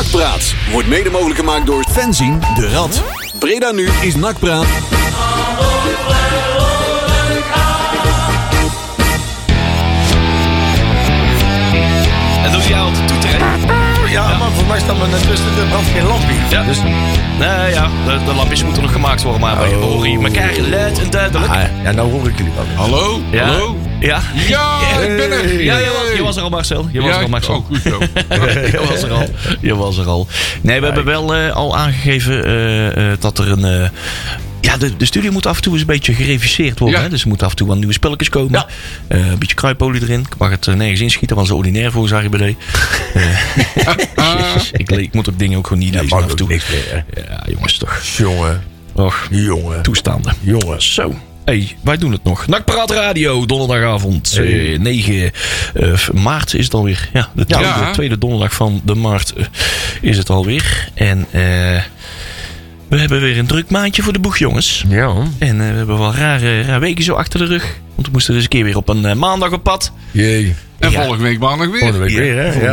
NAKPRAAT wordt mede mogelijk gemaakt door Fanzine de Rad. Breda nu is NAKPRAAT. En dat is jou altijd toeter, hè? Ja, ja, maar voor mij staat er tussen de brand geen lampje. Ja, dus, nee, ja, de lampjes moeten nog gemaakt worden, maar we horen hier elkaar luid en duidelijk. Ja, nou hoor ik jullie wel. Hallo? Ja. Hallo? Ja. Ja, ik ben er. Ja, je was er al, Marcel. Oh, goed zo. Je was er al. Nee, we hebben wel al aangegeven dat er een... Ja, de studie moet af en toe eens een beetje gereviseerd worden. Ja. Hè? Dus er moet af en toe aan nieuwe spelletjes komen. Ja. Een beetje kruipolie erin. Ik mag het nergens inschieten, want ze ordinair voor zag je bij Ik moet op dingen ook gewoon niet lezen af en toe. Ja, jongens toch. Jongen. Toestanden. Jongens. Zo. Hey, wij doen het nog. NAKPRAAT Radio, donderdagavond. 9 maart is het alweer. Ja, de tweede donderdag van de maart is het alweer. En... we hebben weer een druk maandje voor de boeg, jongens. Ja. En we hebben wel rare weken zo achter de rug. Want we moesten dus een keer weer op een maandag op pad. Jee. En volgende week maandag weer. Volgende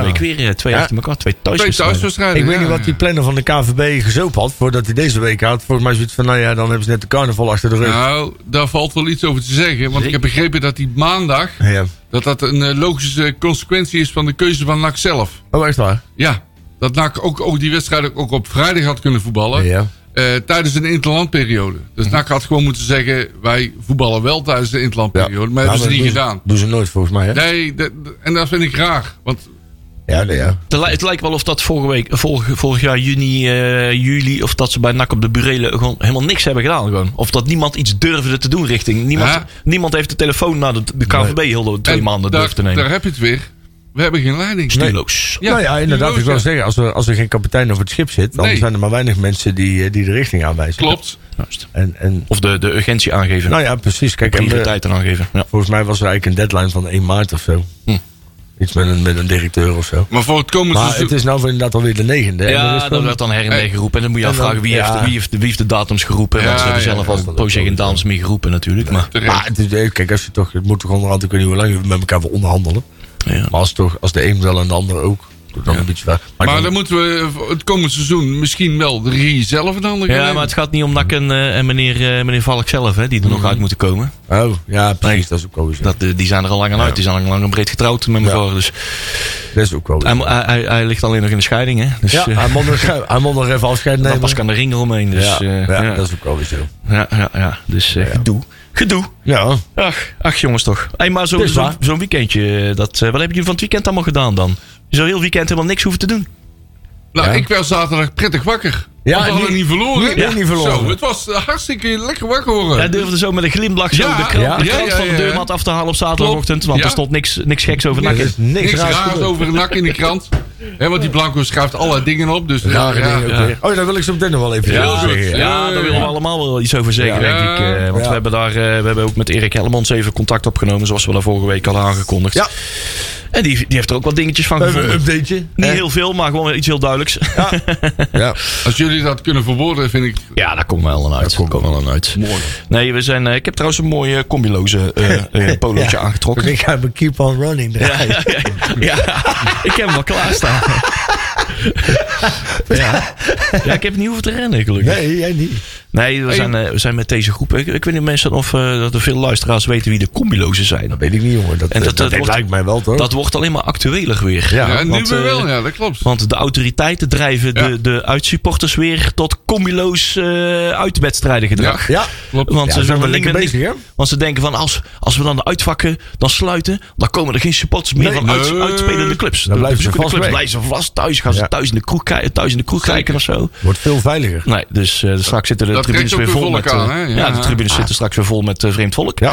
week weer, twee achter elkaar. Twee thuiswedstrijden. Ik weet niet wat die planner van de KNVB gezopen had. Voordat hij deze week had. Volgens mij zoiets van, nou ja, dan hebben ze net de carnaval achter de rug. Nou, daar valt wel iets over te zeggen. Want ik heb begrepen dat die maandag... Ja. Dat een logische consequentie is van de keuze van NAC zelf. Oh, echt waar? Ja. Dat NAC ook die wedstrijd ook op vrijdag had kunnen voetballen. Ja. Tijdens een interlandperiode. Dus NAC had gewoon moeten zeggen... wij voetballen wel tijdens de interlandperiode. Ja. Maar hebben ze niet gedaan. Doen ze nooit volgens mij. Hè? Nee, en dat vind ik raar. Want... Ja, nee, ja. Het lijkt wel of dat vorig jaar juli... of dat ze bij NAC op de burelen gewoon helemaal niks hebben gedaan. Gewoon. Of dat niemand iets durfde te doen richting... Niemand heeft de telefoon naar de KNVB heel 2 maanden durfde te nemen. Daar heb je het weer. We hebben geen leiding. Stuurloos. Ja, nou ja, inderdaad. Stuurloos, ik wil zeggen, als er geen kapitein over het schip zit... dan zijn er maar weinig mensen die de richting aanwijzen. Klopt. En, of de urgentie aangeven. Nou ja, precies. Kijk, de prioriteiten aangeven. Ja. Volgens mij was er eigenlijk een deadline van 1 maart of zo. Iets met een directeur of zo. Maar voor het komende seizoen... het is nou inderdaad alweer de 9e. Ja, dat werd dan her en der geroepen. En dan moet je afvragen wie heeft de datums geroepen. Want ze hebben zelf al Proje en Dames mee geroepen natuurlijk. Maar kijk, als je toch... Het moet toch onderhand, ik weet niet hoe lang je met elkaar wil onderhandelen. Ja. Maar als de een wel en de ander ook, doet dan een beetje weg. Maar dan moeten we het komende seizoen misschien wel de regie zelf in de handen krijgen. Ja, maar het gaat niet om NAC en meneer Valk zelf, hè, die er nog uit moeten komen. Oh, ja, precies. Nee, dat is ook wel eens. Die zijn er al lang aan uit. Die zijn al lang en breed getrouwd met mevrouw. Dus. Dat is ook wel eens. Hij ligt alleen nog in de scheiding, hè. Dus, ja, hij moet nog even afscheid nemen. Dan pas kan de ring eromheen. Dus, ja, dat is ook wel eens zo. Ja. Dus gedoe. Ja. Ach jongens toch. Hey, maar zo'n weekendje. Wat hebben jullie van het weekend allemaal gedaan dan? Zo'n heel weekend helemaal niks hoeven te doen. Nou, ik werd zaterdag prettig wakker. Ja, we hadden niet verloren. Zo, het was hartstikke lekker wakker horen. Hij durfde zo met een glimlach de krant van de deurmat af te halen op zaterdagochtend. Want er stond niks geks over NAC. Niks raars over NAC in de krant. He, want die Blanco schrijft allerlei dingen op. Dus rare dingen ook weer. Oh, daar wil ik zo meteen nog wel even zeggen. Ja, daar willen we allemaal wel iets over zeggen, denk ik. Want we hebben we hebben ook met Erik Hellemons even contact opgenomen. Zoals we daar vorige week al aangekondigd. Ja. En die heeft er ook wat dingetjes van gevonden. Een updateje. Niet heel veel, maar gewoon iets heel duidelijks. Ja. Als jullie dat kunnen verwoorden, vind ik... Ja, daar komt wel aan uit. Mooi. Nee, ik heb trouwens een mooie combiloze polootje aangetrokken. Ik heb een keep on running. Ik heb hem wel klaarstaan. Ik heb niet hoeven te rennen, gelukkig. Nee, jij niet. Nee, we zijn met deze groep. Ik weet niet mensen of dat er veel luisteraars weten wie de combilozen zijn. Dat weet ik niet, jongen. Dat lijkt mij wel, toch? Dat wordt alleen maar actueler weer. Ja, want, nu wel. Ja, dat klopt. Want de autoriteiten drijven de uitsupporters weer tot combiloos uitwedstrijden gedrag. Ja, klopt. Want ze zijn wel lekker bezig, hè? Want ze denken van, als we dan de uitvakken dan sluiten, dan komen er geen supporters meer van uitspelende clubs. Dan blijven ze vast thuis. Gaan ze thuis in de kroeg kijken of zo. Wordt veel veiliger. Nee, dus straks zitten de tribunes weer vol met... de tribunes zitten straks weer vol met vreemd volk. Ja.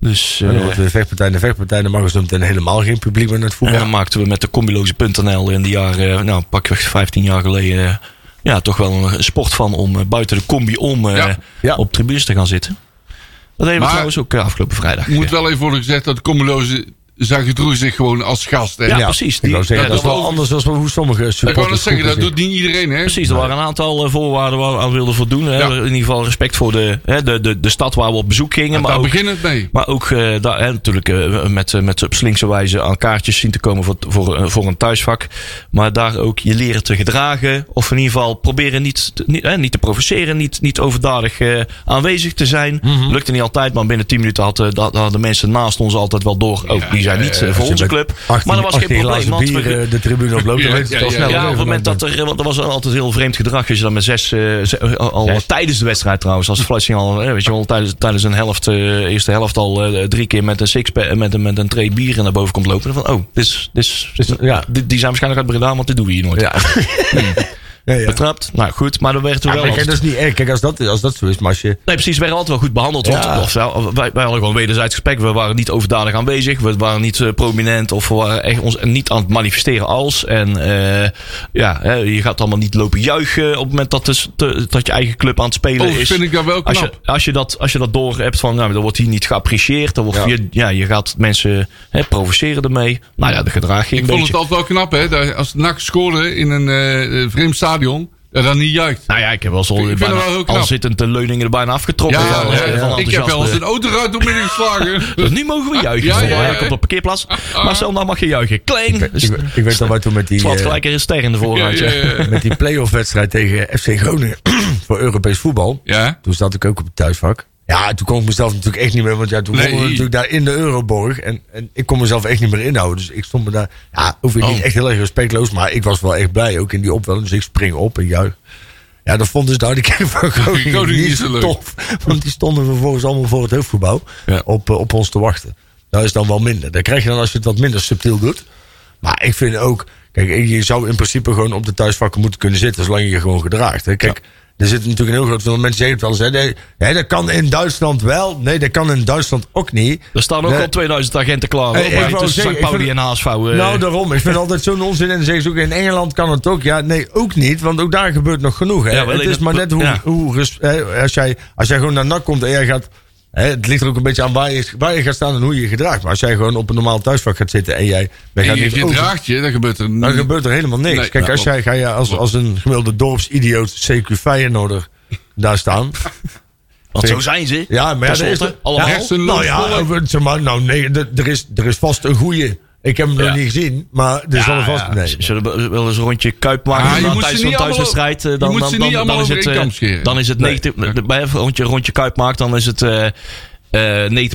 Dus, dan wordt de vechtpartij. Dan mag ze meteen helemaal geen publiek meer naar het voetbal. En dan maakten we met de combiloze.nl in de jaren... Nou, pakweg 15 jaar geleden... toch wel een sport van om buiten de combi om op tribunes te gaan zitten. Dat hebben we trouwens ook afgelopen vrijdag. Ik moet wel even worden gezegd dat de combiloze... Zagedroe zich gewoon als gast. Hè? Ja, precies. Die, zeggen, dat is wel anders dan hoe sommige supporters. Ik wil zeggen, dat doet niet iedereen. Hè? Precies, er waren een aantal voorwaarden waar we aan wilden voldoen. Hè? Ja. In ieder geval respect voor de stad waar we op bezoek gingen. Ja, maar daar begint het mee. Maar ook natuurlijk met op slinkse wijze aan kaartjes zien te komen voor een thuisvak. Maar daar ook je leren te gedragen. Of in ieder geval proberen niet te provoceren. Niet overdadig aanwezig te zijn. Mm-hmm. Lukte niet altijd, maar binnen 10 minuten hadden de mensen naast ons altijd wel door. Ja. Ook, die zijn niet voor onze club. 18, maar er was geen probleem. Want we de tribune oploopt. Ja, op het moment dat er... Want er was altijd heel vreemd gedrag. Als je dan met zes tijdens de wedstrijd trouwens. Als Flushing al... weet je wel, tijdens een helft... eerste helft al 3 keer met een sixpack... met een tray bier naar boven komt lopen. Van, die zijn waarschijnlijk uit Breda... want dit doen we hier nooit. Ja. Ja. Betrapt. Nou goed, maar dan werd er wel... Kijk, dat is niet erg. Kijk, als dat zo is, maar als je... Nee, precies. We werden altijd wel goed behandeld. Ja. Wij hadden gewoon wederzijds gesprek. We waren niet overdadig aanwezig. We waren niet prominent. Of we waren echt ons niet aan het manifesteren als. En je gaat allemaal niet lopen juichen op het moment dat je eigen club aan het spelen is. Vind ik dat wel knap. Als je dat door hebt van, nou, dat wordt hier niet geapprecieerd. Dan je gaat mensen provoceren ermee. Nou ja, de gedrag ging een beetje. Ik vond het altijd wel knap, hè. Als NAC scoorde in een vreemd stadion, dan niet juicht. Nou ja, ik heb wel al zittend de leuningen er bijna afgetrokken. Ja, ik heb wel eens een auto uit door midden geslagen. Dus nu mogen we juichen. Ja, dat komt op parkeerplaats. Maar stel, nou mag je juichen. Klein. Ik weet al wat toen met die... Wat gelijk een ster in de voorraad. Ja. Met die play-off wedstrijd tegen FC Groningen voor Europees voetbal. Ja. Toen zat ik ook op het thuisvak. Ja, toen kon ik mezelf natuurlijk echt niet meer... Want ja, toen wonen we natuurlijk daar in de Euroborg. En ik kon mezelf echt niet meer inhouden. Dus ik stond me daar... Ja, hoef ik niet echt heel erg respectloos. Maar ik was wel echt blij, ook in die opwelling. Dus ik spring op en juich. Ja, dat vond dus daar die keer van Groningen niet zo tof. Want die stonden vervolgens allemaal voor het hoofdgebouw op ons te wachten. Dat is dan wel minder. Dat krijg je dan als je het wat minder subtiel doet. Maar ik vind ook... Kijk, je zou in principe gewoon op de thuisvakken moeten kunnen zitten... zolang je je gewoon gedraagt. Hè? Kijk... Ja. Er zitten natuurlijk een heel groot veel mensen zeggen het wel eens. Nee, dat kan in Duitsland wel. Nee, dat kan in Duitsland ook niet. Er staan ook al 2000 agenten klaar. Tussen Pauli en HSV. Nou, daarom. Ik vind altijd zo'n onzin. En dan zeggen ze ook in Engeland kan het ook. Ja, nee, ook niet. Want ook daar gebeurt nog genoeg. Hè. Ja, het is maar net hoe als jij gewoon naar NAC komt en jij gaat... het ligt er ook een beetje aan waar je gaat staan en hoe je je gedraagt. Maar als jij gewoon op een normaal thuisvak gaat zitten en dan gebeurt er helemaal niks. Nee, kijk, als een gemiddelde dorpsidioot CQ Feyenoorder daar staan. Want zo zijn ze. Ja, maar er is vast een goeie. Ik heb hem nog niet gezien, maar er is wel vast... Nee. Zullen we wel eens een rondje Kuip maken tijdens zo'n thuiswedstrijd? Dan is het 90... Bij een rondje Kuip maken, dan is het... 90%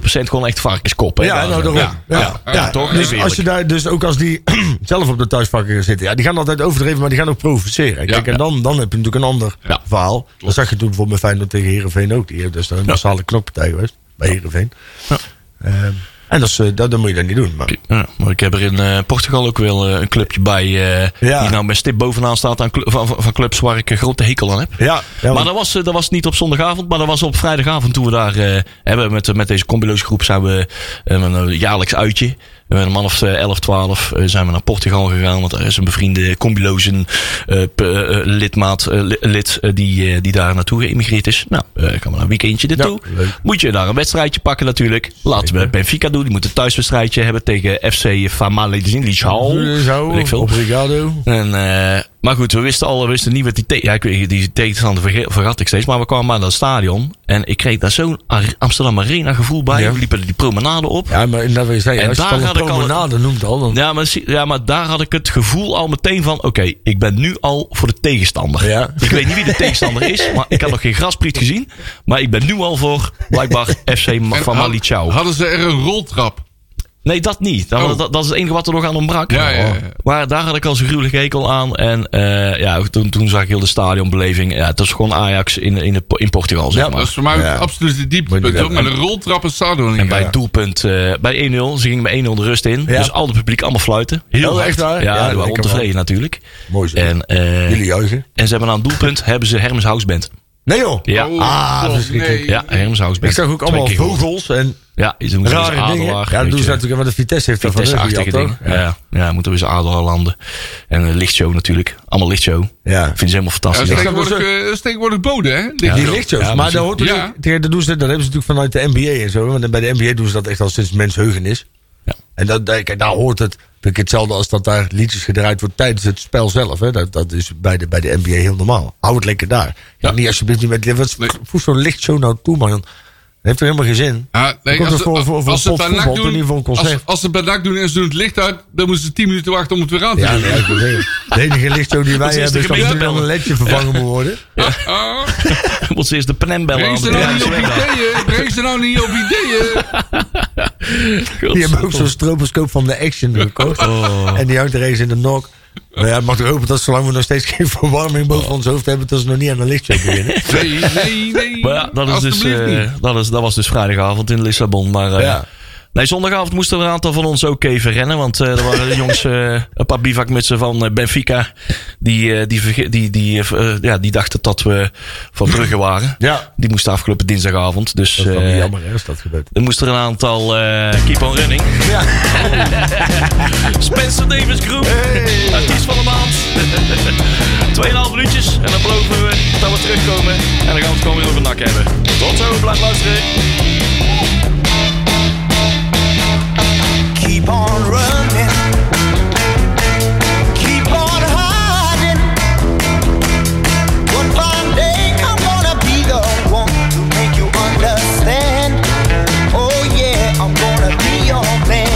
gewoon echt varkenskop. Hè? Ja, nou, daarom. Ja, toch? Dus als je daar, dus ook als die zelf op de thuisvakken gaan zitten, die gaan altijd overdreven, maar die gaan ook provoceren. Kijk, en dan heb je natuurlijk een ander verhaal. Klopt. Dat zag je toen bijvoorbeeld bij Feyenoord tegen Heerenveen ook. Die is een massale knokpartij geweest bij Heerenveen. Ja. En dat moet je dan niet doen. Maar, maar ik heb er in Portugal ook wel een clubje bij... die nou met stip bovenaan staat aan van clubs waar ik een grote hekel aan heb. Ja, maar dat was niet op zondagavond, maar dat was op vrijdagavond toen we daar... hebben met deze combiloos groep zijn we een jaarlijks uitje. Met een man of 11, 12 zijn we naar Portugal gegaan. Want er is een bevriende combilozen die daar naartoe geëmigreerd is. Nou, gaan we naar een weekendje naartoe. Ja, moet je daar een wedstrijdje pakken natuurlijk. Laten we Benfica doen. Die moet een thuiswedstrijdje hebben tegen FC Famalicão. Obrigado. En... maar goed, we wisten niet wat die tegenstander vergat ik steeds. Maar we kwamen aan dat stadion. En ik kreeg daar zo'n Amsterdam Arena gevoel bij. Ja. We liepen die promenade op. Ja, maar inderdaad wil je zeggen. En als daar had promenade noemt al. Dan... Ja, maar daar had ik het gevoel al meteen van... Oké, ik ben nu al voor de tegenstander. Ja. Ik weet niet wie de tegenstander is. Maar ik had nog geen graspriet gezien. Maar ik ben nu al voor, blijkbaar, FC Famalicão. Hadden ze er een roltrap? Nee, dat niet. Dat is het enige wat er nog aan ontbrak. Ja. Maar daar had ik al zo'n gruwelijke hekel aan. En toen zag ik heel de stadionbeleving. Ja, het was gewoon Ajax in Portugal, zeg maar. Dat is voor mij absoluut de dieptepunt. Met een roltrap en stadion. En bij het doelpunt, bij 1-0. Ze gingen met 1-0 de rust in. Ja. Dus al het publiek allemaal fluiten. Heel echt waar. Ja, die waren ontevreden natuurlijk. Mooi zo. En, jullie juichen. En ze hebben aan het doelpunt Hermes Houseband. Nee joh. Ja. Hermes Houseband. Ik zag ook allemaal vogels en... Ja, doen ze rare dingen. Ja, dat doen ze natuurlijk, maar de Vitesse heeft Vitesse-achtige dingen. Ja, moeten we eens Adelaar landen. En een lichtshow natuurlijk. Allemaal lichtshow. Ja. Vind ze helemaal fantastisch. Dat is tegenwoordig boden, hè? Die lichtshows. Maar dat hoort natuurlijk... Dat hebben ze natuurlijk vanuit de NBA en zo. Want bij de NBA doen ze dat echt al sinds mensheugenis. En dan, kijk, daar hoort het, vind ik hetzelfde als dat daar liedjes gedraaid wordt tijdens het spel zelf. Hè? Dat is bij de NBA heel normaal. Hou het lekker daar. Ja. Niet alsjeblieft niet met... Voeg zo'n licht zo nou toe, man. Dat heeft er helemaal geen zin. Ja, nee, als ze het bij NAC doen en ze doen het licht uit, dan moeten ze 10 minuten wachten om het weer aan te doen. Ja, de enige lichtshow die wij hebben is dat er wel een ledje vervangen moet worden. Ja. Moet ze eerst de panembellen aan de Breng ze nou niet op ideeën. Die hebben ook zo'n stroboscoop van de Action gekocht. Oh. En die hangt er eens in de nok. Maar ja, het mag toch hopen dat zolang we nog steeds geen verwarming boven ons hoofd hebben, dat ze nog niet aan een lichtcheck beginnen. Nee. Maar ja, dat was dus vrijdagavond in Lissabon. Maar ja. Nee, zondagavond moesten er een aantal van ons ook even rennen. Want er waren de jongens, een paar bivakmutsen van Benfica. Die dachten dat we van Brugge waren. Ja. Die moesten afgelopen dinsdagavond. Dus, dat is wel jammer, hè, als dat gebeurt. Er moesten er een aantal keep on running. Ja. Spencer Davis Group. Hey. Artiest van de maand. 2,5 minuutjes. En dan beloven we dat we terugkomen. En dan gaan we het gewoon weer over NAC hebben. Tot zo, blijf luisteren. Keep on running, keep on hiding, but one day I'm gonna be the one to make you understand, oh yeah, I'm gonna be your man.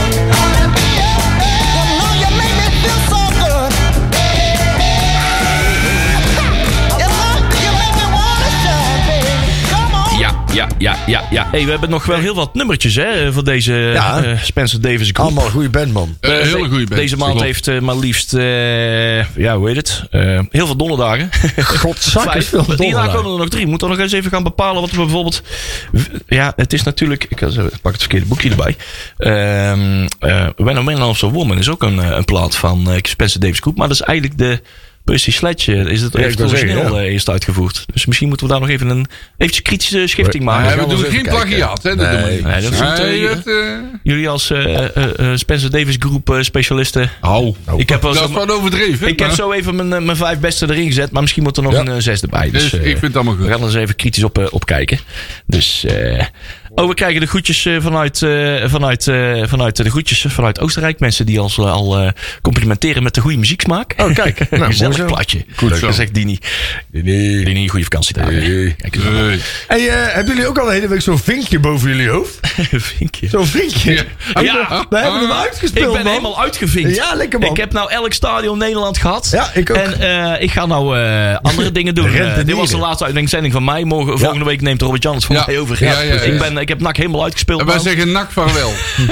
Ja. Hey, we hebben nog wel heel wat nummertjes, hè, voor deze Spencer Davis Group. Allemaal een goede band, man. Hele goede band. Deze maand heeft maar liefst, heel veel dollardagen. Godzakkers veel dollardagen. Hierna komen er nog 3. Moeten we nog eens even gaan bepalen wat we bijvoorbeeld... Ja, het is natuurlijk... Ik pak het verkeerde boekje erbij. When a Man Loves a Woman is ook een plaat van Spencer Davis Group. Maar dat is eigenlijk de... Busty Sledge is het origineel eerst uitgevoerd. Dus misschien moeten we daar nog even een kritische schifting maken. We doen geen plagiaat, hè? Jullie als Spencer Davis Group specialisten. Ik heb wel dat is wat overdreven. Ik heb zo even mijn 5 beste erin gezet, maar misschien moet er nog een 6e bij. Dus ik vind het allemaal goed. We gaan er eens even kritisch op kijken. Dus. We krijgen de groetjes vanuit Oostenrijk. Mensen die ons al complimenteren met de goede muzieksmaak. Oh, kijk. Nou, gezellig plaatje. Goed zo. Dat zegt Dini. Dini, goede vakantiedagen. Hebben jullie ook al de hele week zo'n vinkje boven jullie hoofd? Vinkje? Zo'n vinkje? Ja. We hebben hem uitgespeeld, Ik ben helemaal uitgevinkt. Ja, lekker man. Ik heb nou elk stadion Nederland gehad. Ja, ik ook. En ik ga nou andere dingen doen. Dit was de laatste uitzending van mij. Volgende week neemt Robert Jans voor mij over. Ik heb NAC helemaal uitgespeeld. En wij zeggen NAC vaarwel. We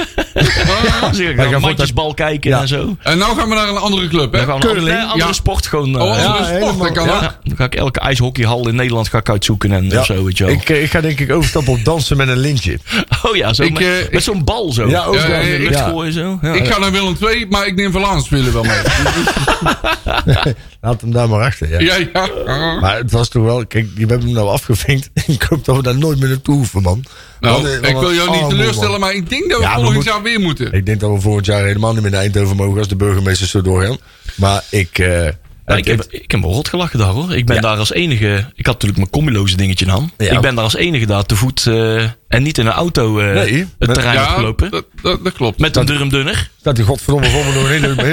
gaan matjesbal kijken en zo. En nou gaan we naar een andere club, hè? Curling. Een andere sport gewoon. Andere sport, dat kan ook. Dan ga ik elke ijshockeyhal in Nederland uitzoeken en zo. Weet je wel. Ik ga denk ik overstappen op dansen met een lintje. Oh ja, zo met zo'n bal zo. Ja, ook en zo. Ja, ik ga naar Willem II, maar ik neem Verlaans spelen wel mee. Laat hem daar maar achter, ja. Maar het was toch wel... Kijk, die hebben hem nou afgevinkt. Ik hoop dat we daar nooit meer naartoe hoeven, man. Nou, ik wil jou niet teleurstellen, maar ik denk dat we volgend jaar weer moeten. Ik denk dat we volgend jaar helemaal niet meer naar Eindhoven mogen als de burgemeester zo doorgaan. Maar ik... Ik heb me rot gelachen daar, hoor. Ik ben daar als enige... Ik had natuurlijk mijn combiloze dingetje aan. Ja. Ik ben daar als enige daar te voet en niet in een auto het terrein opgelopen. Dat klopt. Met een durumdunner. Staat die godverdomme door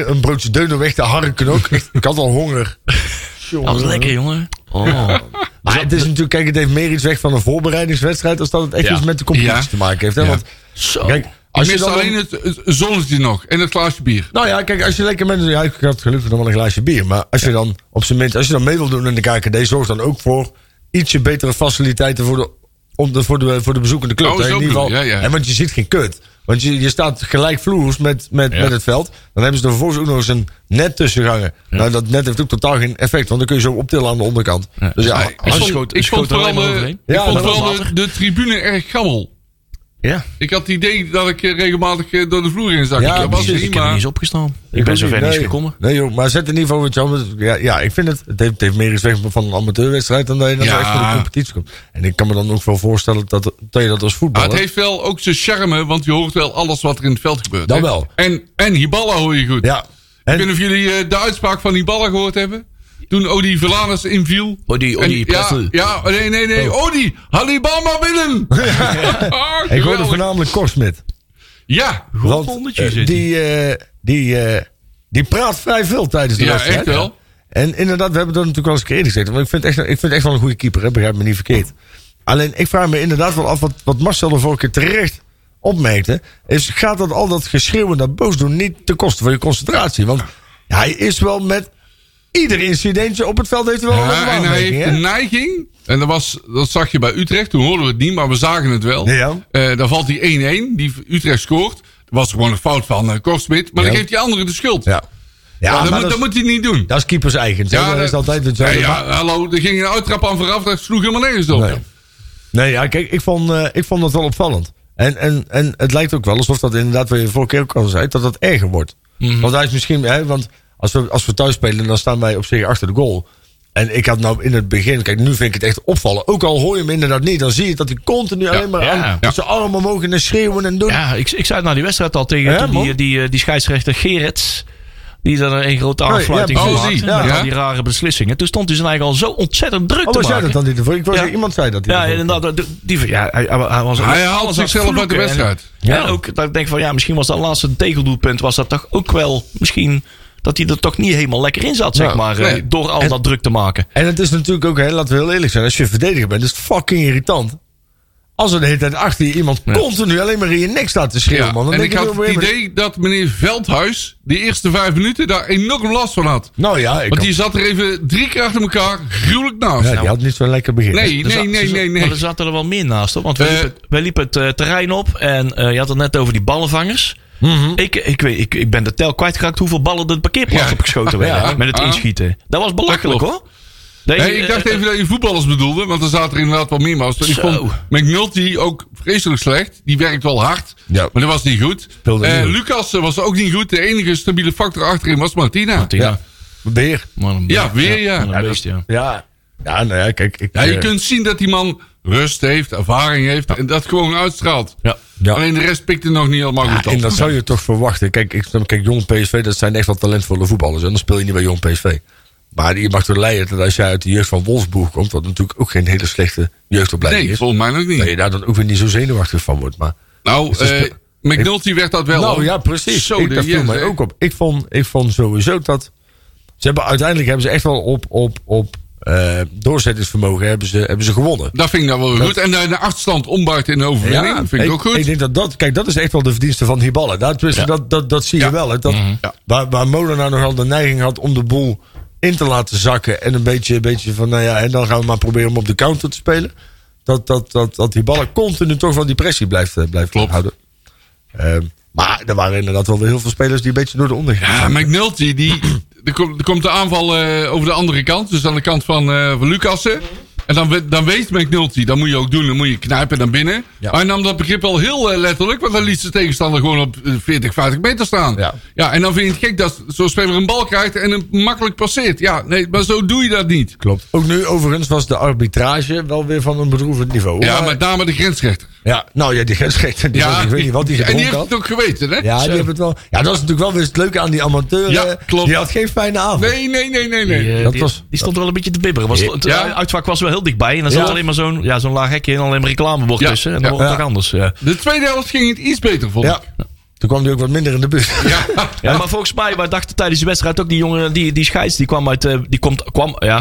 een broodje deuner weg te harken ook. Ik had al honger. Dat was lekker, jongen. Maar het is natuurlijk... Kijk, het heeft meer iets weg van een voorbereidingswedstrijd... als dat het echt iets met de competitie te maken heeft. Hè? Want, kijk, als je mist alleen het zonnetje nog en het glaasje bier. Nou ja, kijk, als je lekker met... Ja, ik had gelukkig nog wel een glaasje bier. Maar als je dan op zijn minst... Als je dan mee wil doen in de KKD... Zorg dan ook voor ietsje betere faciliteiten voor de bezoekende club. In ieder geval. Ja. En want je ziet geen kut. Want je staat gelijkvloers met het veld. Dan hebben ze er vervolgens ook nog eens een net tussen gangen. Ja. Nou, dat net heeft ook totaal geen effect. Want dan kun je zo optillen aan de onderkant. Ja. Dus ja, ik vond vooral de tribune erg gammel. Ja. Ik had het idee dat ik regelmatig door de vloer in zag. Ja, ik heb niet eens opgestaan. Ik ben zover niet gekomen. Nee joh, maar zet in ieder geval... ik vind het... Het heeft meer iets weg van een amateurwedstrijd dan dat je echt voor de competitie komt. En ik kan me dan ook wel voorstellen dat je dat als voetballer... Ja, het heeft wel ook zijn charme, want je hoort wel alles wat er in het veld gebeurt. Dat wel. En Hibala hoor je goed. Ja. En... Ik weet niet of jullie de uitspraak van Hibala gehoord hebben. Toen Odi Velanus inviel. Odi, Halibama binnen! Ik hoorde voornamelijk Korsmit. Ja, goed ondertje zit. Die praat vrij veel tijdens de wedstrijd. Ja, echt wel. En inderdaad, we hebben dat natuurlijk wel eens een keer eerder gezegd. Want ik vind echt wel een goede keeper, hè? Begrijp me niet verkeerd. Alleen, ik vraag me inderdaad wel af wat Marcel de vorige keer terecht opmerkte. Is, gaat dat al dat geschreeuw en dat boos doen niet ten koste van je concentratie? Want hij is wel met ieder incidentje op het veld heeft wel een aanmerking. En hij heeft de neiging, en dat zag je bij Utrecht, toen hoorden we het niet, maar we zagen het wel. Ja. Dan valt die 1-1, die Utrecht scoort. Was gewoon een fout van Korsmit, maar dan geeft die andere de schuld. Ja. Ja, nou, dat moet hij niet doen. Dat is keepers eigen. Ja, dat is altijd hetzelfde. Hallo, er ging een uittrap aan vooraf, dat sloeg helemaal nergens op. Nee, ja, kijk, ik vond dat wel opvallend. En het lijkt ook wel alsof dat inderdaad, wat je vorige keer ook al zei, dat dat erger wordt. Mm-hmm. Want hij is misschien, want als we thuis spelen, dan staan wij op zich achter de goal. En ik had nou in het begin, kijk, nu vind ik het echt opvallen. Ook al hoor je hem inderdaad niet, dan zie je dat hij continu alleen maar aan met zijn armen omhoog en schreeuwen en doen. Ja, ik zei het na die wedstrijd al tegen die scheidsrechter Gerrits. Die dan een grote aansluiting maakt. Ja. Die rare beslissingen. Toen stond hij zijn eigen al zo ontzettend druk te maken. Jij dat dan niet? Ik wou iemand zei dat. Ja, inderdaad. Hij was hij haalde zichzelf uit de wedstrijd. En ook dat ik denk van, misschien was dat laatste tegendoelpunt, was dat toch ook wel misschien dat hij er toch niet helemaal lekker in zat, door al dat druk te maken. En het is natuurlijk ook, laten we heel eerlijk zijn, als je verdediger bent, is het fucking irritant. Als er de hele tijd achter je iemand continu alleen maar in je nek staat te schreeuwen. Man. En ik had het idee dat meneer Veldhuis die eerste 5 minuten daar enorm last van had. Nou ja, want die zat er even 3 keer achter elkaar gruwelijk naast. Ja, die had niet zo'n lekker begin. Nee. Maar er zaten er wel meer naast, hoor. Want wij liepen het terrein op en je had het net over die ballenvangers. Mm-hmm. Ik ben de tel kwijtgeraakt hoeveel ballen de parkeerplaats opgeschoten werden met het inschieten. Dat was belachelijk, hoor. Ik dacht even dat je voetballers bedoelde, want er zaten er inderdaad wel meer ma's. Ik vond McNulty ook vreselijk slecht. Die werkt wel hard, maar dat was niet goed. Lucas was ook niet goed. De enige stabiele factor achterin was Martina. Ja. Weer. Ja, nou ja, kijk. Je kunt zien dat die man rust heeft, ervaring heeft en dat gewoon uitstraalt. Ja. Alleen de rest pikt er nog niet helemaal goed op. En dat zou je toch verwachten. Kijk, Jong PSV, dat zijn echt wel talentvolle voetballers. En dan speel je niet bij Jong PSV. Maar je mag toch leiden dat als jij uit de jeugd van Wolfsburg komt, wat natuurlijk ook geen hele slechte jeugdopleiding is. Nee, volgens mij ook niet. Dat je daar dan ook weer niet zo zenuwachtig van wordt. Maar McNulty werd dat wel. Nou ja, precies. Dat viel mij ook op. Ik vond sowieso dat uiteindelijk hebben ze echt wel op doorzettingsvermogen hebben ze gewonnen. Dat vind ik dan wel goed. En de achterstand ombuigt in de overwinning. Dat vind ik ook goed. Ik denk dat is echt wel de verdienste van Hibala. Dat zie je wel. Hè, waar Molenaar nogal de neiging had om de boel in te laten zakken en een beetje van, en dan gaan we maar proberen om op de counter te spelen. Dat die ballen continu toch van die pressie blijft houden. Maar er waren inderdaad wel weer heel veel spelers die een beetje door de ondergang gaan. McNulty, er komt de aanval over de andere kant, dus aan de kant van Lucassen. En dan weet McNulty, dat moet je ook doen, dan moet je knijpen naar binnen. Ja. Hij nam dat begrip wel heel letterlijk, want dan liet de tegenstander gewoon op 40, 50 meter staan. Ja, en dan vind je het gek dat zo'n speler een bal krijgt en hem makkelijk passeert. Ja, nee, maar zo doe je dat niet. Klopt. Ook nu overigens was de arbitrage wel weer van een bedroevend niveau. Hoor. Ja, met name de grensrechter. Ja, nou ja, die grensrechter, ik weet niet wat die gedronken had. En die heeft het ook geweten, hè? Ja, die heeft het wel. Ja, dat is natuurlijk wel weer het leuke aan die amateur. Ja, klopt. Die had geen fijne avond. Nee. Die stond wel een beetje te bibberen. Het uitvak was wel heel dichtbij. En dan zat alleen maar zo'n laag hekje en alleen maar reclamebord tussen. En dan wordt het toch anders. Ja. De tweede helft ging het iets beter, vond ik. Ja. Toen kwam hij ook wat minder in de bus. Ja, maar volgens mij, wij dachten tijdens de wedstrijd ook, die jongen, die scheids, die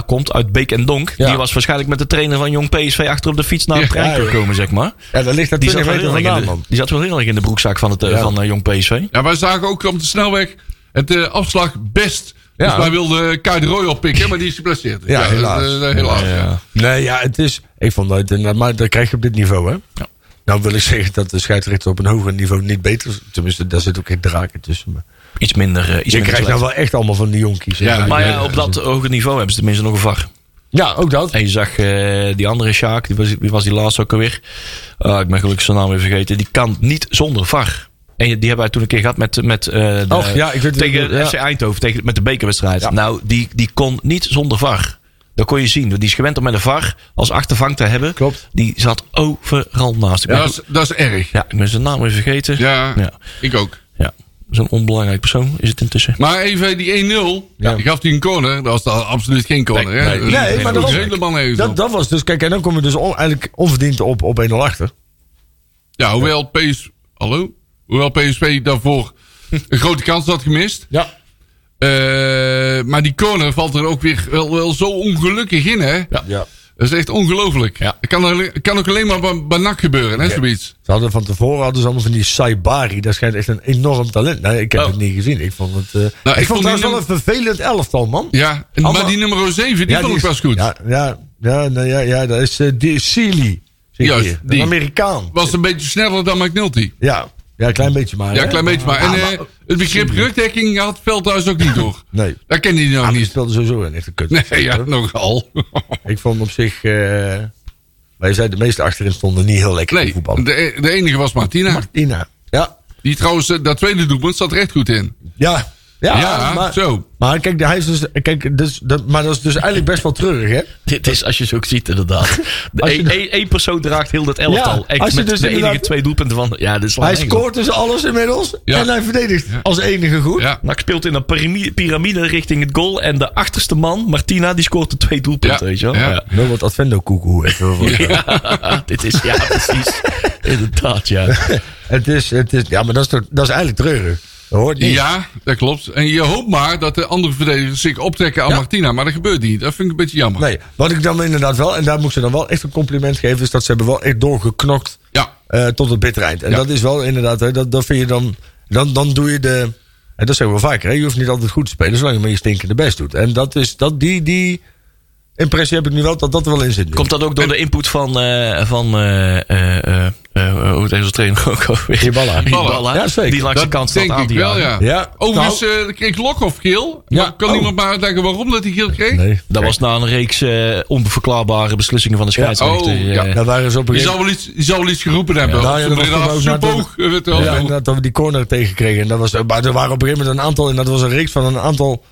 komt uit Beek en Donk. Ja. Die was waarschijnlijk met de trainer van Jong PSV achter op de fiets naar het trein gekomen, zeg maar. Ja, daar ligt dat die zat wel heel erg in de broekzak van Jong PSV. Ja, wij zagen ook op de snelweg het afslag best. Ja. Dus wij wilden Kai de Roy oppikken, maar die is geblesseerd. Ja, helaas. Helaas. Ja. Nee, het is, ik vond dat, maar dat krijg je op dit niveau, hè. Ja. Nou wil ik zeggen dat de scheidsrechter op een hoger niveau niet beter is. Tenminste, daar zit ook geen draken tussen. Maar iets minder. Je krijgt nou wel echt allemaal van die jonkies. Ja, maar op dat hoger niveau hebben ze tenminste nog een VAR. Ja, ook dat. En je zag die andere Sjaak, die was die laatste ook alweer. Ik ben gelukkig zijn naam weer vergeten. Die kan niet zonder VAR. En die hebben wij toen een keer gehad tegen FC Eindhoven, met de bekerwedstrijd. Ja. Nou, die kon niet zonder VAR. Dat kon je zien. Die is gewend om met een VAR als achtervang te hebben. Klopt. Die zat overal naast. Dat is erg. Ja, ik ben zijn naam weer vergeten. Ja, ik ook. Ja, zo'n onbelangrijk persoon is het intussen. Maar even die 1-0. Ja. Die gaf hij een corner. Dat was dan absoluut geen corner. Nee, maar dat was dus... Kijk, en dan kom je dus eigenlijk onverdiend op 1-0 achter. Ja, hoewel Pees... Hallo? Hoewel PSV daarvoor een grote kans had gemist. Ja. Maar die corner valt er ook weer wel zo ongelukkig in, hè? Ja. Ja. Dat is echt ongelooflijk. Ja. Het kan ook alleen maar bij NAC gebeuren, hè, ja. Zoiets. Ze hadden van tevoren allemaal van die Saibari. Dat schijnt echt een enorm talent. Nee, ik heb het niet gezien. Ik vond het wel een vervelend elftal, man. Ja, maar die nummer 7, die vond ik pas goed. Ja, dat is die Sealy. Juist, die Amerikaan. Was een beetje sneller dan McNulty. Ja, een klein beetje maar. Ja, een klein beetje maar. En het begrip rugdekking had Veldhuis ook niet door. Nee. Daar kende hij nog niet. Die speelde sowieso een echte kut. Nee, ja, nogal. Ik vond op zich... wij zeiden, de meeste achterin stonden niet heel lekker in voetbal. De enige was Martina. Martina, ja. Die trouwens, dat tweede doelpunt zat er echt goed in. Ja. Ja, maar, zo. Maar kijk, hij is dus, maar dat is dus eigenlijk best wel treurig, hè? Dit is, als je zo ook ziet, inderdaad. Eén persoon draagt heel dat elftal. Ja, echt, met dus de enige twee doelpunten van... Ja, dit is hij scoort dus alles inmiddels. Ja. En hij verdedigt als enige goed. Ja. Nou, ik speelt in een piramide richting het goal. En de achterste man, Martina, die scoort de 2 doelpunten, weet je wel. Ja. Ja. Wel wat Advendo-koekoe. Ja, dit is... Ja, precies. Inderdaad, ja. Ja, maar dat is eigenlijk treurig. Ja, dat klopt. En je hoopt maar dat de andere verdedigers zich optrekken aan Martina. Maar dat gebeurt niet. Dat vind ik een beetje jammer. Nee, wat ik dan inderdaad wel... En daar moet ze dan wel echt een compliment geven... is dat ze hebben wel echt doorgeknokt tot het bittere eind. En dat is wel inderdaad... Hè, dat vind je dan doe je de... En dat zeggen we wel vaker. Hè, je hoeft niet altijd goed te spelen... zolang je maar je stinkende best doet. En dat is... Die impressie heb ik nu wel dat er wel in zit. Nu. Komt dat ook door de input hoe het is trainer ook alweer? Hibala. Ja, zeker. Die langs de kant staat aan. Ja. Overigens kreeg Lokhoff geel. Ja. Kan niemand maar uitleggen waarom dat hij geel kreeg? Nee. Dat was na een reeks onverklaarbare beslissingen van de scheidsrechter. Die zou wel iets geroepen hebben. Dat we die corner tegenkregen. En dat was, maar er waren op een gegeven moment een aantal... En dat was een reeks van een aantal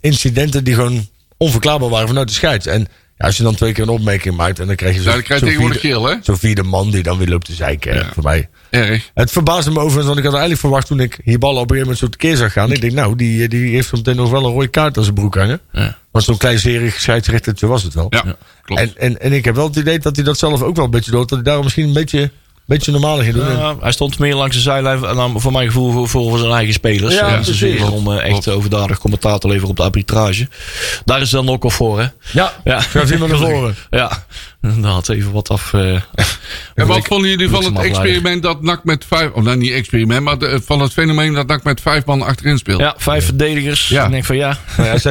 incidenten die gewoon... onverklaarbaar waren vanuit de scheids. En ja, als je dan 2 keer een opmerking maakt... en dan krijg je zo'n vierde man die dan weer loopt te zeiken. Ja. Voor mij. Erg. Het verbaasde me overigens, want ik had eigenlijk verwacht... toen ik Hibala op een gegeven moment zo tekeer zag gaan. Ik denk, nou, die heeft zo meteen nog wel een rode kaart aan zijn broek hangen. Ja. Maar zo'n kleinzerig scheidsrechtertje was het wel. Ja, klopt. En ik heb wel het idee dat hij dat zelf ook wel een beetje doet. Dat hij daarom misschien een beetje normaler ging doen. Ja, hij stond meer langs de zijlijn en voor mijn gevoel voor zijn eigen spelers. Ja, dat is waarom echt overdadig commentaar te leveren op de arbitrage. Daar is dan ook al voor, hè? Ja. Gaat iemand naar voren. Ja, dat had even wat af. En wat vonden jullie van het experiment dat NAC met 5... Of nou, niet experiment, maar van het fenomeen dat NAC met 5 man achterin speelt? Ja, 5 verdedigers. Ja. Ik denk van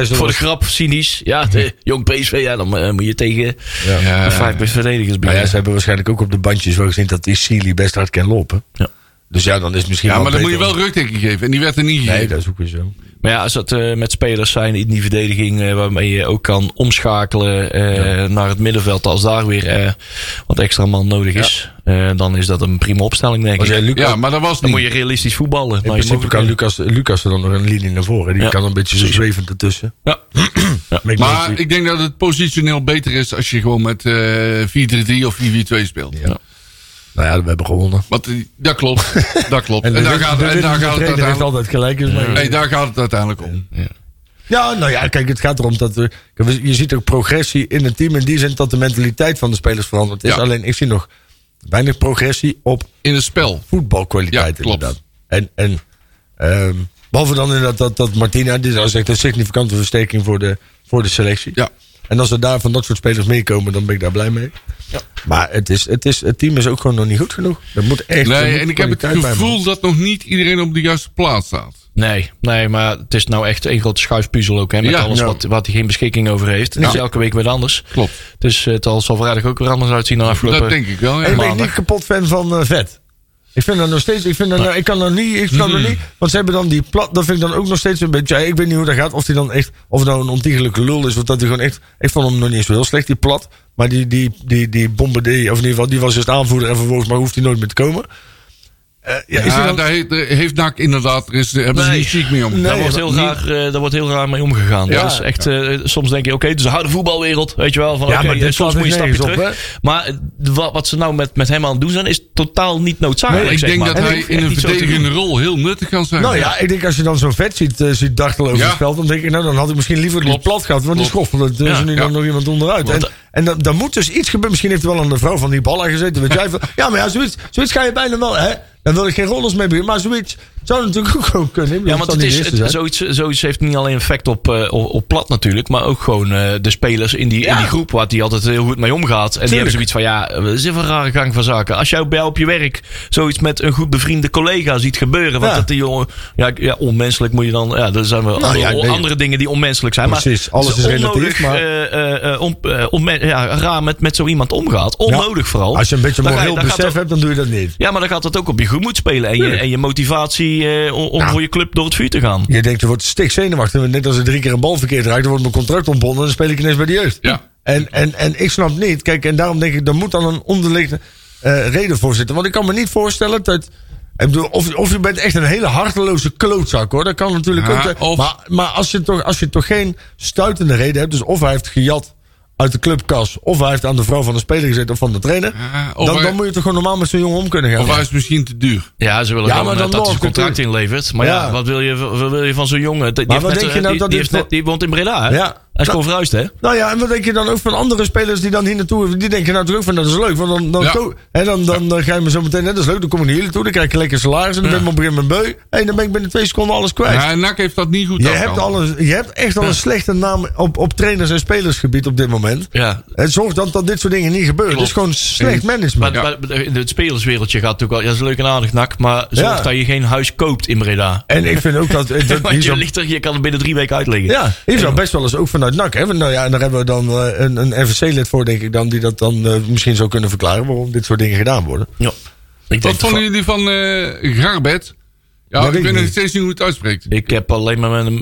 voor de grap, cynisch. Ja, Jong PSV, dan moet je tegen 5 verdedigers bieden. Ja, ze hebben waarschijnlijk ook op de bandjes wel gezien dat die Chili best hard kan lopen. Ja. Dus dan is het misschien maar dan moet je wel rugdekking geven. En die werd er niet gegeven. Nee, dat is ook weer zo. Maar ja, als dat met spelers zijn in die verdediging... waarmee je ook kan omschakelen naar het middenveld... als daar weer wat extra man nodig is... dan is dat een prima opstelling, denk ik. Lucas, maar dat was niet. Dan moet je realistisch voetballen. In principe kan Lucas er dan nog een linie naar voren. Die kan een beetje zo zwevend ertussen. Ja. Maar ik denk dat het positioneel beter is... als je gewoon met 4-3-3 of 4-4-2 speelt. Ja. Nou ja, we hebben gewonnen. Dat klopt. En daar gaat het uiteindelijk om. Ja, nou ja, kijk, het gaat erom dat... je ziet ook progressie in het team in die zin dat de mentaliteit van de spelers veranderd is. Ja. Alleen, ik zie nog weinig progressie op... In het spel. Voetbalkwaliteit, ja, inderdaad. En behalve dan inderdaad dat Martina... Dit is echt een significante versterking voor de selectie. Ja. En als er daar van dat soort spelers meekomen, dan ben ik daar blij mee. Ja. Maar het team is ook gewoon nog niet goed genoeg. Dat moet echt. En ik heb het gevoel dat nog niet iedereen op de juiste plaats staat. Nee, maar het is nou echt een grote schuifpuzzel ook. Hè, met alles wat hij geen beschikking over heeft. Het is elke week weer anders. Klopt. Dus het zal vrijdag ook weer anders uitzien dan afgelopen. Dat denk ik wel. Ja. En ik ben niet kapot fan van Vet. Ik vind dat nog steeds... Ik kan dat niet... Want ze hebben dan die plat... Dat vind ik dan ook nog steeds een beetje... Ik weet niet hoe dat gaat. Of hij dan echt... Of het nou een ontiegelijke lul is. Of dat hij gewoon echt... Ik vond hem nog niet eens zo heel slecht, die plat. Maar die Bombardier... Of in ieder geval... Die was dus aanvoerder en vervolgens... Maar hoeft hij nooit meer te komen. Daar heeft NAC inderdaad... Hebben ze niet ziek mee omgegaan. Daar wordt heel raar mee omgegaan. Ja. Dat is echt... soms denk je... Oké, dus de harde voetbalwereld. Weet je wel. Maar soms moet je een stapje terug. Maar wat ze nou met hem aan het doen zijn... is totaal niet noodzakelijk. Nee, ik denk dat hij in een verdedigende rol heel nuttig kan zijn. Nou ja, ik denk als je dan zo'n Vet ziet dartelen over het veld... dan denk ik, dan had ik misschien liever die plat gehad. Want die schoffelde er nu dan nog iemand onderuit. En dan moet dus iets gebeuren. Misschien heeft er wel een vrouw van die ballen gezeten. Ja, maar ja, zoiets ga je bijna wel... Dan wil ik geen rollers mee beginnen. Maar zoiets zou natuurlijk ook kunnen. Ja, want zoiets heeft niet alleen effect op plat natuurlijk. Maar ook gewoon de spelers in die groep. Waar die altijd heel goed mee omgaat. En die hebben zoiets van, ja, dat is even een rare gang van zaken. Als jij bij op je werk zoiets met een goed bevriende collega ziet gebeuren. Want dat die jongen... Ja, onmenselijk moet je dan... Ja, er zijn wel andere dingen die onmenselijk zijn. Precies, maar alles is relatief. Raar met zo iemand omgaat. Onnodig vooral. Als je een beetje moreel besef hebt, dan doe je dat niet. Ja, maar dan gaat dat ook op je gemoed spelen. En je motivatie om voor je club door het vuur te gaan. Je denkt, er wordt stik zenuwachtig. Net als ik 3 keer een bal verkeerd raak, dan wordt mijn contract ontbonden. En dan speel ik ineens bij de jeugd. Ja. En ik snap niet. Kijk, en daarom denk ik, er moet dan een onderliggende reden voor zitten. Want ik kan me niet voorstellen dat... Ik bedoel, of je bent echt een hele harteloze klootzak, hoor. Dat kan natuurlijk ook. Maar als je toch geen stuitende reden hebt. Dus of hij heeft gejat uit de clubkas. Of hij heeft aan de vrouw van de speler gezeten of van de trainer. Dan moet je toch gewoon normaal met zo'n jongen om kunnen gaan. Of hij is misschien te duur. Ja, ze willen dan dat hij zijn contract inlevert. Maar ja, wat wil je van zo'n jongen? Die woont in Breda, hè? Ja. Hij is gewoon verhuisd, hè? Nou ja, en wat denk je dan ook van andere spelers die dan hier naartoe... Die denken natuurlijk van, dat is leuk. Want dan ga je me zo meteen... Dat is leuk, dan kom ik naar jullie toe. Dan krijg ik lekker salaris. En dan ben ik op een gegeven moment beu. En dan ben ik binnen 2 seconden alles kwijt. Ja, NAC heeft dat niet goed gedaan. Je hebt echt al een slechte naam op trainers- en spelersgebied op dit moment. Ja. Het zorgt dat dit soort dingen niet gebeuren. Het is gewoon slecht management. Maar het spelerswereldje gaat natuurlijk wel... Ja, dat is leuk en aardig, NAC. Maar zorg dat je geen huis koopt in Breda. En ik vind ook dat... Want je kan het binnen 3 weken uitleggen. Ja, hier zou best wel eens ook vanuit NAC, hè? Nou ja, en daar hebben we dan een RVC-lid voor, denk ik dan, die dat dan misschien zou kunnen verklaren waarom dit soort dingen gedaan worden. Ja. Wat vonden jullie van Garbet? Ja, ik weet nog steeds niet hoe het uitspreekt. Ik heb alleen maar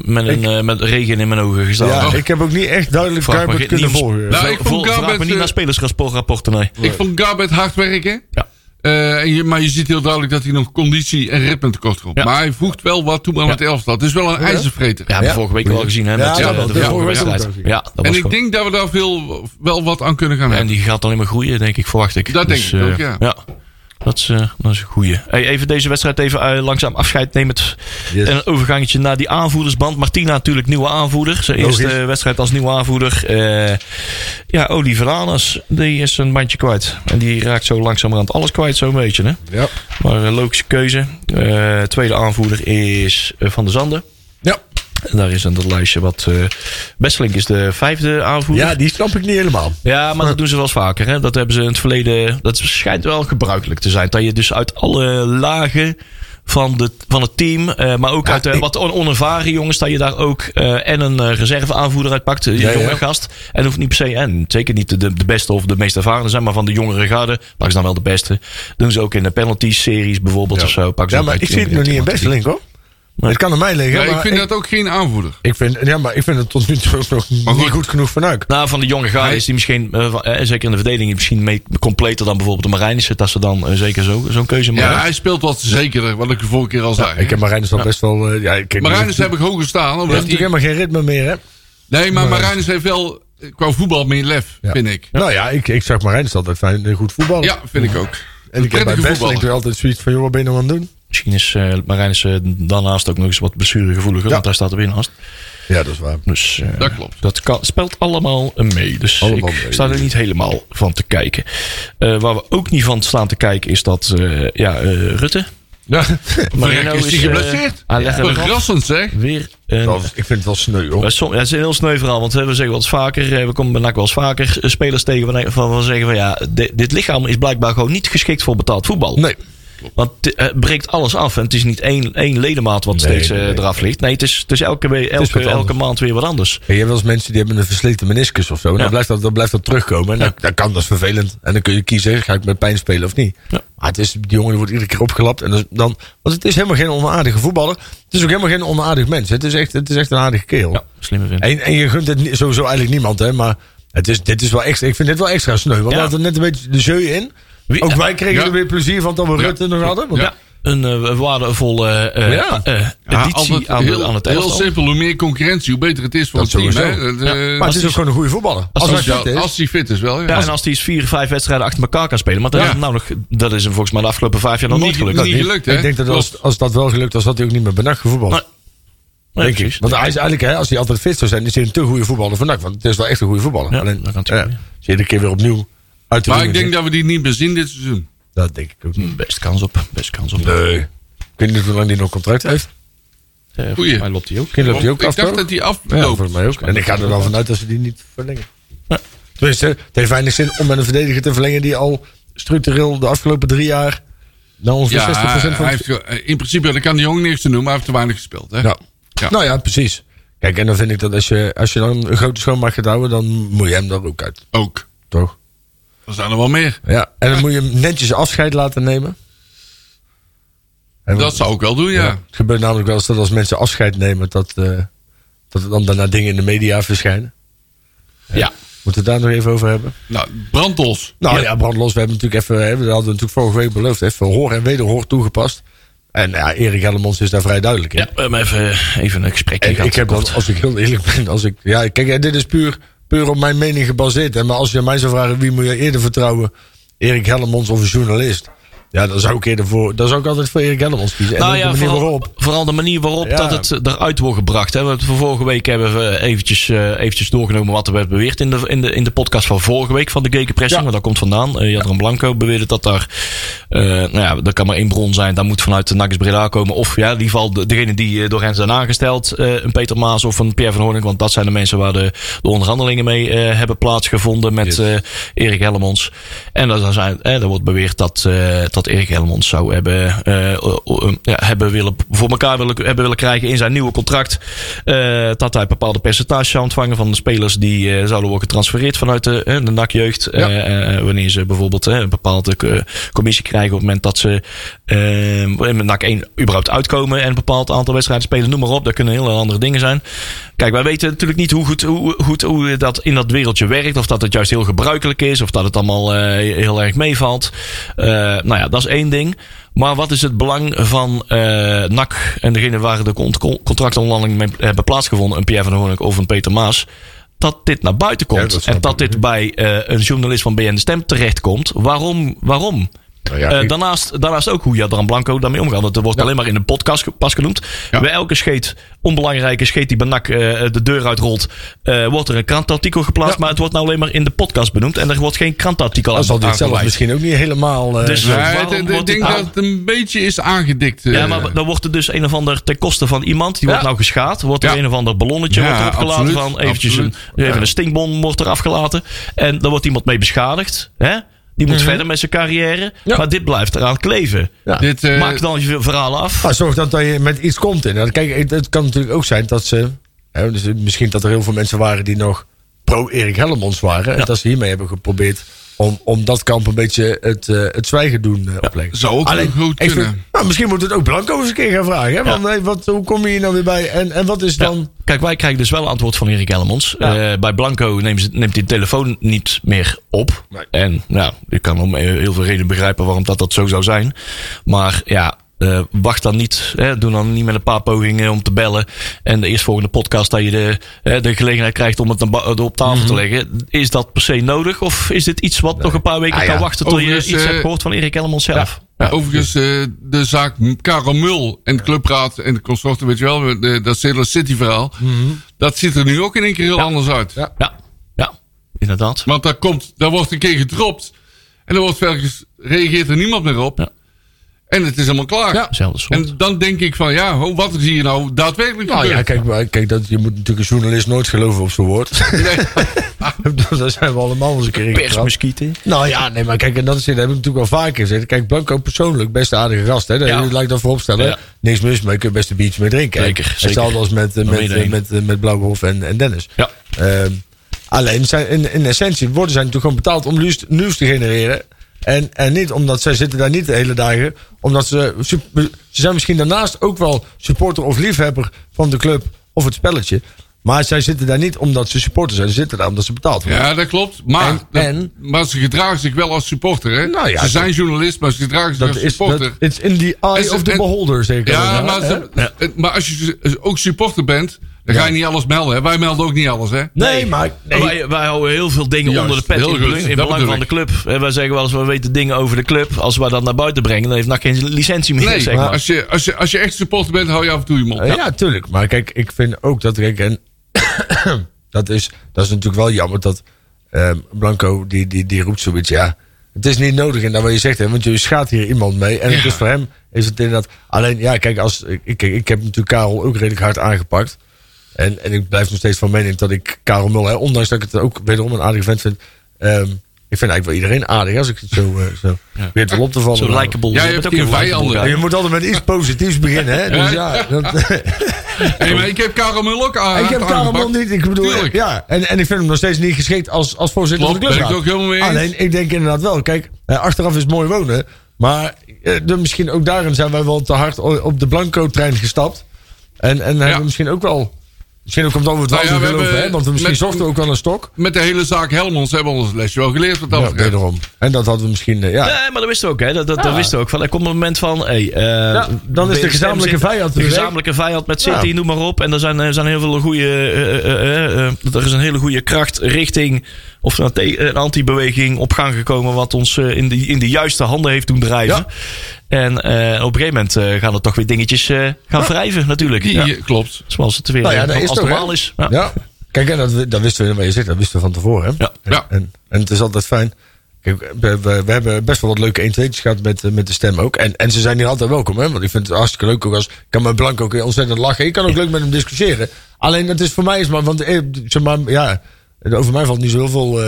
met regen in mijn ogen gestaan. Ja, ik heb ook niet echt duidelijk Garbet kunnen volgen. Nou, ik vond Garbet niet naar spelersrapporten, nee. Ik vond Garbet hard werken. Ja. Maar je ziet heel duidelijk dat hij nog conditie en ritme tekort komt. Ja. Maar hij voegt wel wat toe aan het elftal. Het is wel een ijzervreter. Ja, hebben we vorige week al gezien. Hè, de vorige wedstrijd. Ja, en ik denk dat we daar wel wat aan kunnen gaan hebben. En die gaat alleen maar groeien, denk ik, verwacht ik. Dat denk ik ook, ja. Dat is een goeie. Hey, even deze wedstrijd langzaam afscheid nemen. Yes. En een overgangetje naar die aanvoerdersband. Martina natuurlijk nieuwe aanvoerder. Zijn eerste wedstrijd als nieuwe aanvoerder. Oli Verlanus, die is een bandje kwijt. En die raakt zo langzamerhand alles kwijt, zo'n beetje. Hè? Ja. Maar een logische keuze. Tweede aanvoerder is Van der Zanden. Ja. En daar is aan dat lijstje wat... Besselink is de 5e aanvoerder. Ja, die snap ik niet helemaal. Ja, maar dat doen ze wel eens vaker. Hè? Dat hebben ze in het verleden... Dat schijnt wel gebruikelijk te zijn. Dat je dus uit alle lagen van het team... maar ook uit wat onervaren jongens... Dat je daar ook en een reserve aanvoerder uitpakt. Een jonge gast. En hoeft niet per se... En zeker niet de beste of de meest ervaren zijn... Maar van de jongere garde pakken ze dan wel de beste. Doen ze ook in de penalty-series bijvoorbeeld of zo. Ja, maar ik zie het nog niet in Besselink, hoor. Nee. Het kan aan mij liggen. Ja, ik vind dat ook geen aanvoerder. Ik vind het tot nu toe nog niet goed genoeg van Uyck. Nou, van de jonge gaar is die misschien, zeker in de verdediging, misschien mee completer dan bijvoorbeeld de Marijnissen. Dat ze dan zeker zo'n keuze maken. Ja, hij speelt wat zekerder, wat ik de vorige keer al zei. Ik heb Marijnissen al best wel... Marijnissen heb ik hoog gestaan. Hij heeft natuurlijk helemaal geen ritme meer, hè? Nee, maar Marijnissen heeft wel... Qua voetbal meer lef, vind ik. Nou ja, ik zag Marijnissen altijd fijn, goed voetballen. Ja, vind ik ook. En ik heb bij Besselink weer altijd zoiets van, joh, wat ben je nou aan het doen? Misschien is Marijnissen daarnaast ook nog eens wat blessuregevoeliger. Ja. Want daar staat er weer naast. Ja, dat is waar. Dus, dat klopt. Dat speelt allemaal mee. Dus allemaal ik sta er niet helemaal van te kijken. Waar we ook niet van staan te kijken is dat Rutte... Ja, Marino is die geblesseerd. Verrassend, zeg. Weer ik vind het wel sneu, hoor. Het is een heel sneu verhaal, want we zeggen wel eens vaker... We komen bij NAC wel eens vaker spelers tegen... Waarvan we zeggen van ja, dit lichaam is blijkbaar gewoon niet geschikt voor betaald voetbal. Nee. Want het breekt alles af. En het is niet één ledemaat wat steeds eraf ligt. Nee, het is elke maand weer wat anders. En je hebt wel eens mensen die hebben een versleten meniscus of zo. En dan blijft dat terugkomen. En dat is vervelend. En dan kun je kiezen, ga ik met pijn spelen of niet. Ja. Maar die jongen wordt iedere keer opgelapt. En dan, want het is helemaal geen onaardige voetballer. Het is ook helemaal geen onaardig mens. Het is echt een aardige kerel. Ja, slimme vent. En je gunt het sowieso eigenlijk niemand. Hè, maar dit is wel extra, ik vind dit wel extra sneu. Want laten we net een beetje de jeu in... Ook wij kregen er weer plezier van dat we Rutte nog hadden. Want een waardevolle editie aan het elftal. Heel simpel, hoe meer concurrentie, hoe beter het is voor het team. Maar het is ook gewoon een goede voetballer. Als hij fit is wel. Ja. En als hij 4-5 wedstrijden achter elkaar kan spelen. Maar dat is hem volgens mij de afgelopen 5 jaar nog niet gelukt. Ik denk dat als dat wel gelukt was, had hij ook niet meer bij NAC gevoetbald. Denk ik. Want hij is eigenlijk, als hij altijd fit zou zijn, is hij een te goede voetballer van NAC. Want het is wel echt een goede voetballer. Alleen, zie je een keer weer opnieuw. Maar ik denk dat we die niet meer zien dit seizoen. Dat denk ik ook niet. Best kans op. Nee. Ik weet niet hoe lang die nog contract heeft. Goeie. Mij loopt hij ook. Ik dacht dat hij afloopt. Ja, voor mij ook. En ik ga er wel vanuit dat ze die niet verlengen. Ja. Tenminste, het heeft weinig zin om met een verdediger te verlengen die al structureel de afgelopen 3 jaar naar onze 60% van... Hij heeft, in principe, daar kan hij ook niks te noemen, maar hij heeft te weinig gespeeld. Hè? Ja. Nou ja, precies. Kijk, en dan vind ik dat als je dan een grote schoonmaak gaat houden, dan moet je hem daar ook uit. Ook. Toch? Er zijn er wel meer. Ja, en dan moet je hem netjes afscheid laten nemen. En dat zou ik wel doen, ja. Het gebeurt namelijk wel eens dat als mensen afscheid nemen, dat er dan daarna dingen in de media verschijnen. Ja. Moeten we het daar nog even over hebben? Nou, brandlos. Brandlos. We hadden natuurlijk vorige week beloofd. Even hoor en wederhoor toegepast. En ja, Erik Hellemons is daar vrij duidelijk in. Ja, we hebben even een gesprekje gehad. Ik heb, als ik heel eerlijk ben... Kijk, dit is puur op mijn mening gebaseerd. Hè? Maar als je mij zou vragen, wie moet je eerder vertrouwen? Erik Hellemons of een journalist? Ja, dan zou ik altijd voor Erik Hellemons kiezen. Nou ja, vooral de manier waarop dat het eruit wordt gebracht. Hè. Vorige week hebben we eventjes doorgenomen wat er werd beweerd in de podcast van vorige week van de Gegenpressing. Ja. Want daar komt vandaan. Jadran Blanco beweerde dat daar... er kan maar 1 bron zijn. Daar moet vanuit de NAC Breda komen. Of ja, in ieder geval degene die door hen zijn aangesteld. Een Peter Maas of een Pierre van Hoornik. Want dat zijn de mensen waar de onderhandelingen mee hebben plaatsgevonden met Erik Hellemons. En er wordt beweerd dat Erik Hellemons zou hebben willen krijgen in zijn nieuwe contract. Dat hij bepaalde percentages zou ontvangen van de spelers die zouden worden getransfereerd vanuit de NAC-jeugd. Ja. Wanneer ze bijvoorbeeld een bepaalde commissie krijgen op het moment dat ze met NAC 1 überhaupt uitkomen en een bepaald aantal wedstrijden spelen. Noem maar op, dat kunnen hele andere dingen zijn. Kijk, wij weten natuurlijk niet hoe goed dat in dat wereldje werkt. Of dat het juist heel gebruikelijk is. Of dat het allemaal heel erg meevalt. Dat is 1 ding. Maar wat is het belang van NAC en degene waar de contractonderhandelingen mee hebben plaatsgevonden, een Pierre van Hoornik of een Peter Maas, dat dit naar buiten komt en dat dit bij een journalist van BN De Stem terechtkomt? Waarom? Nou ja, daarnaast ook hoe Jadran Blanco daarmee omgaat. Want er wordt alleen maar in de podcast pas genoemd. Ja. Bij elke onbelangrijke scheet die bij NAC de deur uitrolt, wordt er een krantartikel geplaatst. Ja. Maar het wordt nou alleen maar in de podcast benoemd. En er wordt geen krantartikel aan aangewezen. Dat zal dit zelf misschien ook niet helemaal... ik denk dat het een beetje is aangedikt. Ja, maar dan wordt er dus een of ander ten koste van iemand. Die wordt nou geschaad. Wordt er een of ander ballonnetje opgelaten. Van eventjes een stinkbom wordt er afgelaten. En daar wordt iemand mee beschadigd. Hè? Die moet verder met zijn carrière. Ja. Maar dit blijft eraan kleven. Ja. Maak dan je verhaal af. Nou, zorg dat je met iets komt in. Kijk, het kan natuurlijk ook zijn dat ze... Hè, dus misschien dat er heel veel mensen waren die nog pro-Erik Hellemons waren. En dat ze hiermee hebben geprobeerd om dat kamp een beetje het zwijgen doen opleggen. Zou ook goed kunnen. Misschien moeten we het ook Blanco eens een keer gaan vragen. Hè? Want, hoe kom je hier nou weer bij? En wat is dan... Kijk, wij krijgen dus wel een antwoord van Erik Hellemons. Ja. Bij Blanco neemt hij de telefoon niet meer op. Nee. En ik kan om heel veel redenen begrijpen waarom dat zo zou zijn. Maar wacht dan niet. Doe dan niet met een paar pogingen om te bellen. En de eerstvolgende podcast dat je de gelegenheid krijgt om het op tafel te leggen. Is dat per se nodig? Of is dit iets wat nog een paar weken kan wachten tot je iets hebt gehoord van Erik Hellemons zelf? Ja. Ja, overigens, de zaak Karel Mul en de clubraad en de consorten, weet je wel, dat Seattle City verhaal, dat ziet er nu ook in één keer heel anders uit. Ja, inderdaad. Want daar wordt een keer gedropt en dan reageert er niemand meer op. Ja. En het is helemaal klaar. Ja, zelfde soort. En dan denk ik van, wat is hier nou daadwerkelijk gebeurd? Ja, kijk, je moet natuurlijk een journalist nooit geloven op zijn woord. Nee. Daar zijn we allemaal eens een keer in getrapt. Persmuskieten. Nou ja, nee, maar kijk, en dat heb ik natuurlijk al vaker gezegd. Kijk, Blanco persoonlijk, best een aardige gast. Hè? Laat ik dat voorop stellen. Ja. Niks mis, maar je kunt best een biertje mee drinken. Zeker. Hetzelfde als met Blauwhof en Dennis. Ja. Alleen, in essentie worden zij natuurlijk gewoon betaald om nieuws te genereren. En niet omdat zij zitten daar niet de hele dagen. Omdat ze zijn misschien daarnaast ook wel supporter of liefhebber van de club of het spelletje. Maar zij zitten daar niet omdat ze supporter zijn. Ze zitten daar omdat ze betaald worden. Ja, dat klopt. Maar ze gedragen zich wel als supporter. Hè? Nou ja, ze zijn journalist, maar ze gedragen zich als supporter. Het is in the eye of the beholder, zeker. Ja, maar als je ook supporter bent... Dan ga je niet alles melden. Hè? Wij melden ook niet alles. Hè? Nee, maar... Nee. Wij houden heel veel dingen onder de pet in belang van de club. En wij zeggen wel eens, we weten dingen over de club. Als wij dat naar buiten brengen, dan heeft NAC geen licentie meer. Nee, maar als je echt supporter bent, hou je af en toe je mond. Ja, tuurlijk. Maar kijk, ik vind ook dat... dat is natuurlijk wel jammer dat Blanco, die roept zoiets. Ja, Het is niet nodig in dat wat je zegt, hè, want je schaadt hier iemand mee. En dus voor hem is het inderdaad... Alleen, ja, kijk, ik heb natuurlijk Karel ook redelijk hard aangepakt. En ik blijf nog steeds van mening dat ik Karel Mulder... ondanks dat ik het ook wederom een aardige vent vind... ik vind eigenlijk wel iedereen aardig als ik het zo weet wel op te vallen. Zo likeable. Ja, je hebt ook een vijand. Je moet altijd met iets positiefs beginnen. Hè? Dus ja. Maar ik heb Karel Mulder ook aan. Ik heb Karel Mulder niet. Ik bedoel, ja. En ik vind hem nog steeds niet geschikt als voorzitter van de clubraad. Ben ik ook helemaal mee eens. Alleen, ik denk inderdaad wel. Kijk, achteraf is mooi wonen. Maar misschien ook daarin zijn wij wel te hard op de Blanco-trein gestapt. En hebben we misschien ook wel... Misschien ook komt over het water geloven, hè? Want we misschien zochten ook wel een stok. Met de hele zaak Hellemons hebben we ons lesje wel geleerd. Wat dat wederom. En dat hadden we misschien... Nee, maar dat wisten we ook, hè. Dat wisten we ook. Van, er komt een moment van... dan is de gezamenlijke vijand... De gezamenlijke vijand met City, noem maar op. En er zijn heel veel goede... er is een hele goede kracht richting... Of een anti-beweging op gang gekomen... wat ons in de juiste handen heeft doen drijven. Ja. En op een gegeven moment gaan er toch weer dingetjes gaan wrijven natuurlijk. Die klopt. Zoals het weer als het normaal is. Ja. Ja. Kijk, en dat wisten we waar je zit. Dat wisten we van tevoren. Hè? Ja. En het is altijd fijn. Kijk, we hebben best wel wat leuke 1-2'tjes gehad met de stem ook. En ze zijn hier altijd welkom. Hè? Want ik vind het hartstikke leuk. Ook ik kan met Blanco ook ontzettend lachen. Ik kan ook leuk met hem discussiëren. Alleen dat is voor mij... Want zeg maar, ja... Over mij valt niet zo heel veel...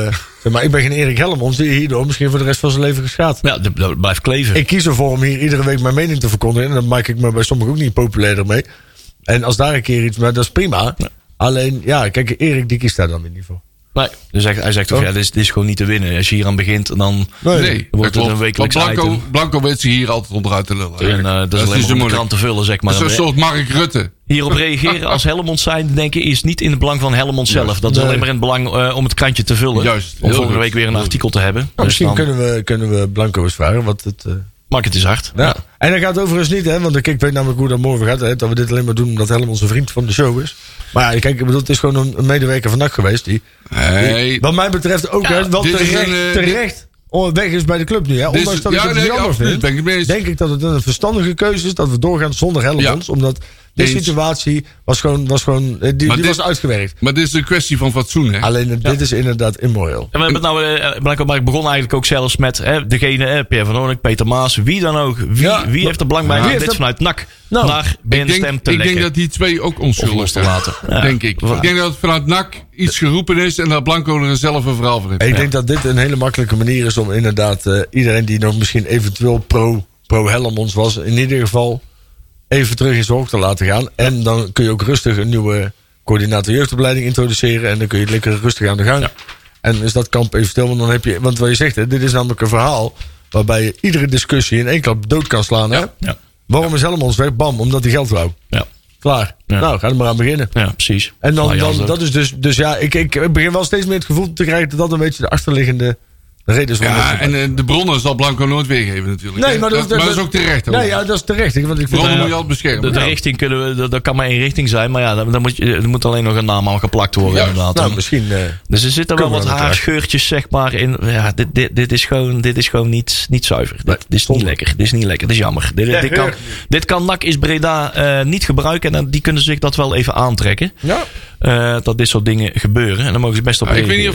zeg maar, ik ben geen Erik Hellemons die hierdoor misschien voor de rest van zijn leven geschaad. Ja, dat blijft kleven. Ik kies ervoor om hier iedere week mijn mening te verkondigen. En dan maak ik me bij sommigen ook niet populairder mee. En als daar een keer iets... Maar dat is prima. Ja. Alleen, ja, kijk, Erik die kiest daar dan weer niet voor. Nee, dus hij zegt ook, ja, dit is gewoon niet te winnen. Als je hier aan begint, dan wordt het een wekelijks item. Blanco weet ze hier altijd onderuit te lullen. En dat is alleen maar om de krant te vullen, zeg maar. Dat is een soort Mark Rutte. Hierop reageren als Hellemons zijn, denken, is niet in het belang van Hellemons zelf. Dat is alleen maar in het belang om het krantje te vullen. Juist. Om volgende week weer een artikel te hebben. Nou, dus misschien dan kunnen we Blanco eens vragen wat het... Mark, het is hard. Ja. En dat gaat overigens niet, hè? Want ik weet namelijk hoe dat morgen gaat. Hè, dat we dit alleen maar doen omdat Hellemons een vriend van de show is. Maar ja, kijk, ik bedoel, het is gewoon een medewerker van NAC geweest. Die, wat mij betreft ook wel terecht weg is bij de club nu. Hè? Ondanks dat ik het niet jammer vind. Denk ik dat het een verstandige keuze is dat we doorgaan zonder Hellemons. Ja. Omdat de situatie was gewoon die was uitgewerkt. Maar dit is een kwestie van fatsoen, hè? Alleen dit is inderdaad immoreel. En we hebben ik begon eigenlijk ook zelfs met Pierre van Hoornik, Peter Maas, wie dan ook. Wie heeft er belang bij om dit vanuit NAC naar binnenstem te leggen? Ik denk dat die twee ook onschuldig zijn. Denk ik. Ik denk dat het vanuit NAC iets geroepen is en dat Blanco er zelf een verhaal van heeft. Ik denk dat dit een hele makkelijke manier is om inderdaad iedereen die nog misschien eventueel pro Hellemons was, in ieder geval even terug in zijn hoek te laten gaan. En dan kun je ook rustig een nieuwe coördinator jeugdopleiding introduceren. En dan kun je lekker rustig aan de gang. Ja. En is dat kamp even stil. Want dan heb je, want wat je zegt, hè, dit is namelijk een verhaal waarbij je iedere discussie in één klap dood kan slaan. Hè? Ja. Waarom is Hellemons weg? Bam, omdat hij geld wou. Ja. Klaar. Ja. Nou, ga er maar aan beginnen. Ja, precies. En dan dat is dus ja, ik begin wel steeds meer het gevoel te krijgen dat dat een beetje de achterliggende... de bronnen zal Blanco nooit weergeven natuurlijk. Nee, maar dat is ook terecht. Hoor. Nee, dat is terecht. Bronnen moet je altijd beschermen. De richting dat kan maar één richting zijn. Maar ja, er moet alleen nog een naam aan geplakt worden inderdaad. Nou, misschien, dus er zitten wel wat haarscheurtjes zeg maar in. Ja, dit is gewoon niet zuiver. Nee, dit is niet lekker. Dit is jammer. Dit kan NAC is Breda niet gebruiken. En die kunnen zich dat wel even aantrekken. Ja. Dat dit soort dingen gebeuren. En dan mogen ze best op reageren. Ik weet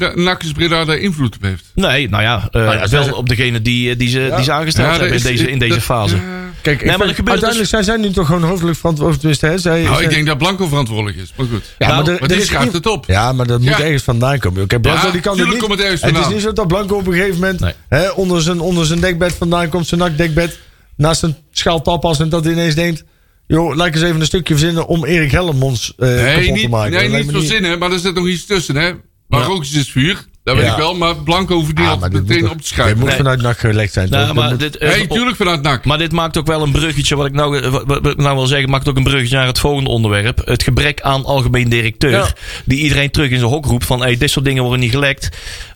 niet of NAC is Breda daar invloed op heeft. Nee, wel op degene die ze aangesteld hebben in deze fase. Ja. Kijk, uiteindelijk zijn zij nu toch gewoon hoofdelijk verantwoordelijk. Tenminste, hè? Ik denk dat Blanco verantwoordelijk is. Maar goed, maar die schrijft het op. Ja, maar dat moet ergens vandaan komen. Kijk, Blanco die kan niet. Komt het is niet zo dat Blanco op een gegeven moment onder zijn dekbed vandaan komt. Zijn nakdekbed naast een schaal tapas. En dat hij ineens denkt... Joh, laat ik eens even een stukje verzinnen om Erik Hellemons kapot te maken. Nee, niet verzinnen, maar er zit nog iets tussen. Hè? Maar rookjes is vuur. Dat weet ik wel, maar Blanco verdient meteen op te schuiven. Het moet vanuit NAC gelekt zijn. Nee, tuurlijk vanuit NAC. Maar dit maakt ook wel een bruggetje, wat ik nou wil zeggen, maakt ook een bruggetje naar het volgende onderwerp. Het gebrek aan algemeen directeur. Ja. Die iedereen terug in zijn hok roept van, dit soort dingen worden niet gelekt.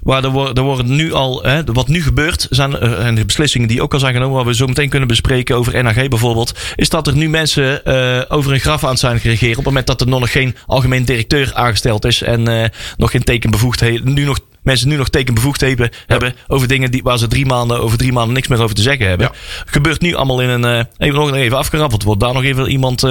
Maar er worden nu al, wat nu gebeurt, en de beslissingen die ook al zijn genomen, waar we zo meteen kunnen bespreken over NAG bijvoorbeeld, is dat er nu mensen over een graf aan het zijn geregeerd op het moment dat er nog geen algemeen directeur aangesteld is en nog geen tekenbevoegdheden, mensen nu nog tekenbevoegdheden hebben over dingen waar ze over drie maanden niks meer over te zeggen hebben. Ja. Gebeurt nu allemaal in een... even nog even afgeraffeld. Wordt daar nog even iemand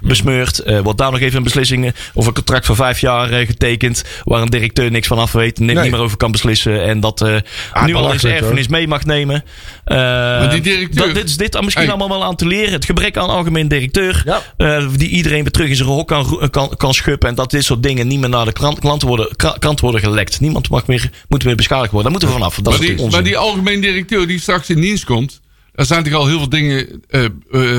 besmeurd. Wordt daar nog even een beslissing of een contract van 5 jaar getekend waar een directeur niks van af weet en niet meer over kan beslissen. En dat nu al eens erfenis mee mag nemen. Maar die directeur... Dit is dit misschien allemaal wel aan te leren. Het gebrek aan algemeen directeur. Ja. Die iedereen weer terug in zijn hok kan schuppen. En dat dit soort dingen niet meer naar de krant worden gelekt. Niemand moet meer beschadigd worden. Daar moeten we vanaf. Maar die algemeen directeur die straks in dienst komt... Daar zijn toch al heel veel dingen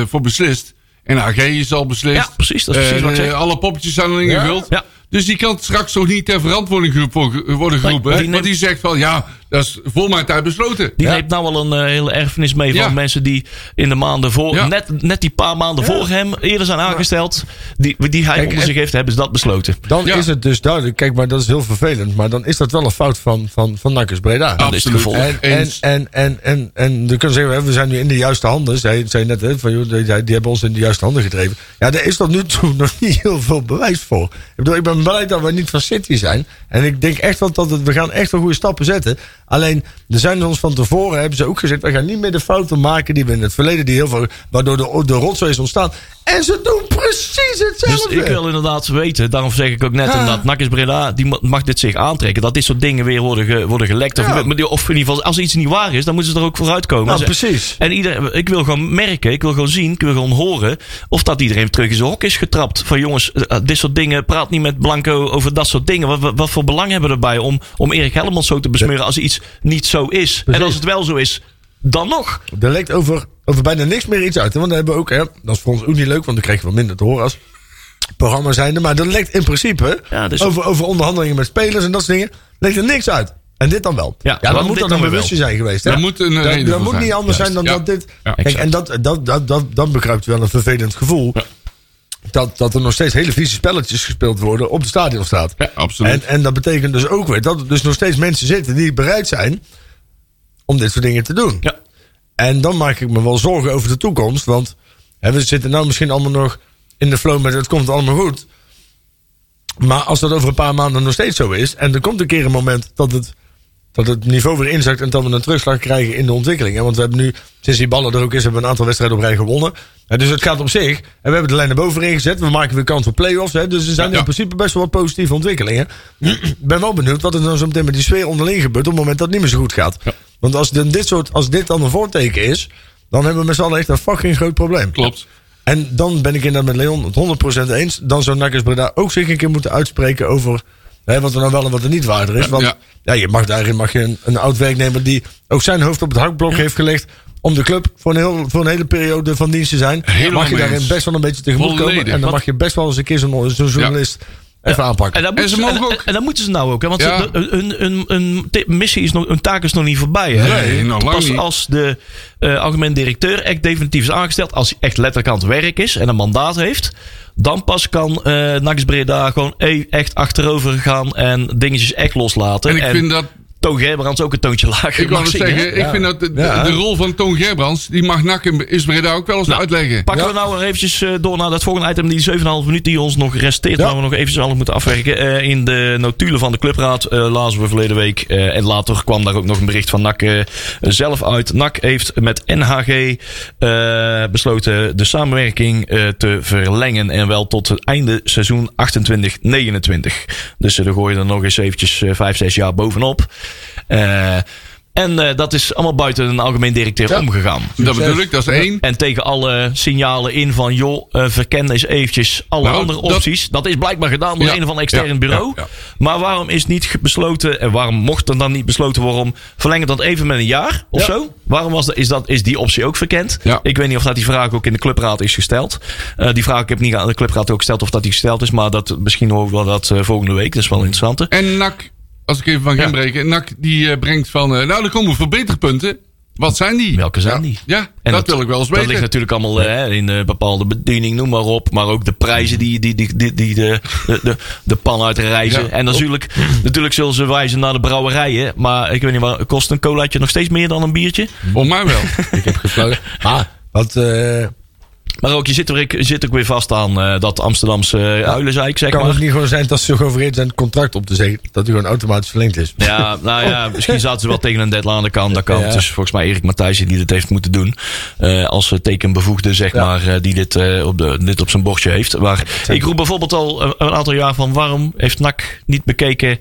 voor beslist. En AG is al beslist. Ja, precies. Dat is precies wat ik zeg. Alle poppetjes zijn al ingevuld. Ja. Dus die kan straks toch niet ter verantwoording worden geroepen. Nee, want die zegt van ja, dat is voor mijn tijd besloten. Die neemt nou al een hele erfenis mee van mensen die in de maanden voor... Ja. Net die paar maanden voor hem eerder zijn aangesteld. Die hij onder zich heeft, hebben ze dat besloten. Dan is het dus duidelijk. Kijk, maar dat is heel vervelend. Maar dan is dat wel een fout van NAC Breda. Dat is het gevolg. En dan kunnen we zeggen, we zijn nu in de juiste handen. Zei net, van, joh, die hebben ons in de juiste handen gedreven. Ja, daar is tot nu toe nog niet heel veel bewijs voor. Ik ben blij dat we niet van City zijn. En ik denk echt wel dat we gaan echt wel goede stappen zetten. Alleen, er zijn ons van tevoren, hebben ze ook gezegd... we gaan niet meer de fouten maken die we in het verleden... die heel veel, waardoor de rotzooi is ontstaan. En ze doen precies hetzelfde. Dus ik wil inderdaad weten, daarom zeg ik ook net... inderdaad, NAC is Breda, die mag dit zich aantrekken... dat dit soort dingen weer worden gelekt. Ja. Of in ieder geval, als iets niet waar is... dan moeten ze er ook vooruit komen. Nou, precies. En ik wil gewoon merken, ik wil gewoon zien... ik wil gewoon horen of dat iedereen terug in zijn hok is getrapt. Van jongens, dit soort dingen... praat niet met Blanco over dat soort dingen. Wat voor belang hebben we erbij om Erik Hellemons zo te besmeuren... als iets niet zo is. Precies. En als het wel zo is, dan nog. Er lekt over bijna niks meer iets uit. Hè? Want dan hebben we ook, hè, dat is voor ons ook niet leuk, want dan krijg je wat minder te horen als programma zijnde. Maar dat lekt in principe dus over onderhandelingen met spelers en dat soort dingen. Lekt er niks uit. En dit dan wel. Ja dan moet dat een bewustje zijn geweest. Hè? Dat moet niet anders zijn dan dat dit. Ja, kijk, en dat bekruipt wel een vervelend gevoel. Ja. Dat er nog steeds hele vieze spelletjes gespeeld worden op de Stadionstraat. Ja, absoluut. En dat betekent dus ook weer dat er dus nog steeds mensen zitten die bereid zijn om dit soort dingen te doen. Ja. En dan maak ik me wel zorgen over de toekomst. Want we zitten nou misschien allemaal nog in de flow met het komt allemaal goed. Maar als dat over een paar maanden nog steeds zo is. En er komt een keer een moment dat het niveau weer inzakt en dat we een terugslag krijgen in de ontwikkeling. Want we hebben nu, sinds die ballen er ook is, hebben we een aantal wedstrijden op rij gewonnen. Dus het gaat op zich. En we hebben de lijn naar boven ingezet. We maken weer kans voor play-offs. Dus er zijn in principe best wel wat positieve ontwikkelingen. Ik ben wel benieuwd wat er dan zo meteen met die sfeer onderling gebeurt op het moment dat het niet meer zo goed gaat. Ja. Want als dit dan een voorteken is, dan hebben we met z'n allen echt een fucking groot probleem. Klopt. En dan ben ik inderdaad met Leon het 100% eens. Dan zou NAC Breda ook zich een keer moeten uitspreken over... wat er nou wel en wat er niet waarder is. Want je mag daarin een oud-werknemer die ook zijn hoofd op het hakblok heeft gelegd... om de club voor een hele periode van dienst te zijn... mag je daarin best wel een beetje tegemoet komen. En dan mag je best wel eens een keer zo'n journalist... even aanpakken. En dat moeten ze nou ook. Hè? Want hun taak is nog niet voorbij. Hè? Nee, nou lang niet. Als de algemeen directeur echt definitief is aangesteld... als hij echt letterlijk aan het werk is en een mandaat heeft... dan pas kan NAC Breda gewoon echt achterover gaan... en dingetjes echt loslaten. En ik vind dat... Toon Gerbrands ook een toontje lager. Ik wou het zeggen, ik vind dat de rol van Toon Gerbrands... die mag NAC is Breda ook wel eens uitleggen. Pakken we nou eventjes door naar dat volgende item... die 7,5 minuten die ons nog resteert... waar we nog eventjes alles moeten afwerken. In de notulen van de clubraad lazen we verleden week... en later kwam daar ook nog een bericht van NAC zelf uit. NAC heeft met NHG besloten de samenwerking te verlengen... en wel tot het einde seizoen 28-29. Dus dan gooi je er nog eens eventjes 5-6 jaar bovenop... En dat is allemaal buiten een algemeen directeur omgegaan. Dat bedoel ik, dat is één. En tegen alle signalen in van... joh, verken eens eventjes alle andere opties. Dat is blijkbaar gedaan door een of ander extern bureau. Maar waarom is niet besloten... en waarom mocht er dan niet besloten worden... verlengen dat even met een jaar of zo? Waarom is die optie ook verkend? Ja. Ik weet niet of dat die vraag ook in de clubraad is gesteld. Die vraag ik heb niet aan de clubraad ook gesteld... of dat die gesteld is, maar misschien horen we dat volgende week. Dat is wel interessant. En NAC... Als ik even van kan breken. NAC die brengt van... er komen verbeterpunten. Wat zijn die? Welke zijn die? Ja, en dat wil ik wel eens weten. Dat ligt natuurlijk allemaal in een bepaalde bediening, noem maar op. Maar ook de prijzen die de pan uit reizen. Ja. En natuurlijk zullen ze wijzen naar de brouwerijen. Maar ik weet niet, maar kost een colaatje nog steeds meer dan een biertje? Voor mij wel. Ik heb gefluisterd. Maar ook, je zit ook weer vast aan dat Amsterdamse uilenzeik, zeg maar. Kan het niet gewoon zijn dat ze gewoon vergeten zijn het contract op te zeggen... dat hij gewoon automatisch verlengd is? Ja, misschien zaten ze wel tegen een deadline aan de kant. Dat kan. Dus volgens mij Erik Matthijssen die dit heeft moeten doen. Als tekenbevoegde, zeg maar, die dit op zijn bordje heeft. Maar ik roep bijvoorbeeld al een aantal jaar van... waarom heeft NAC niet bekeken...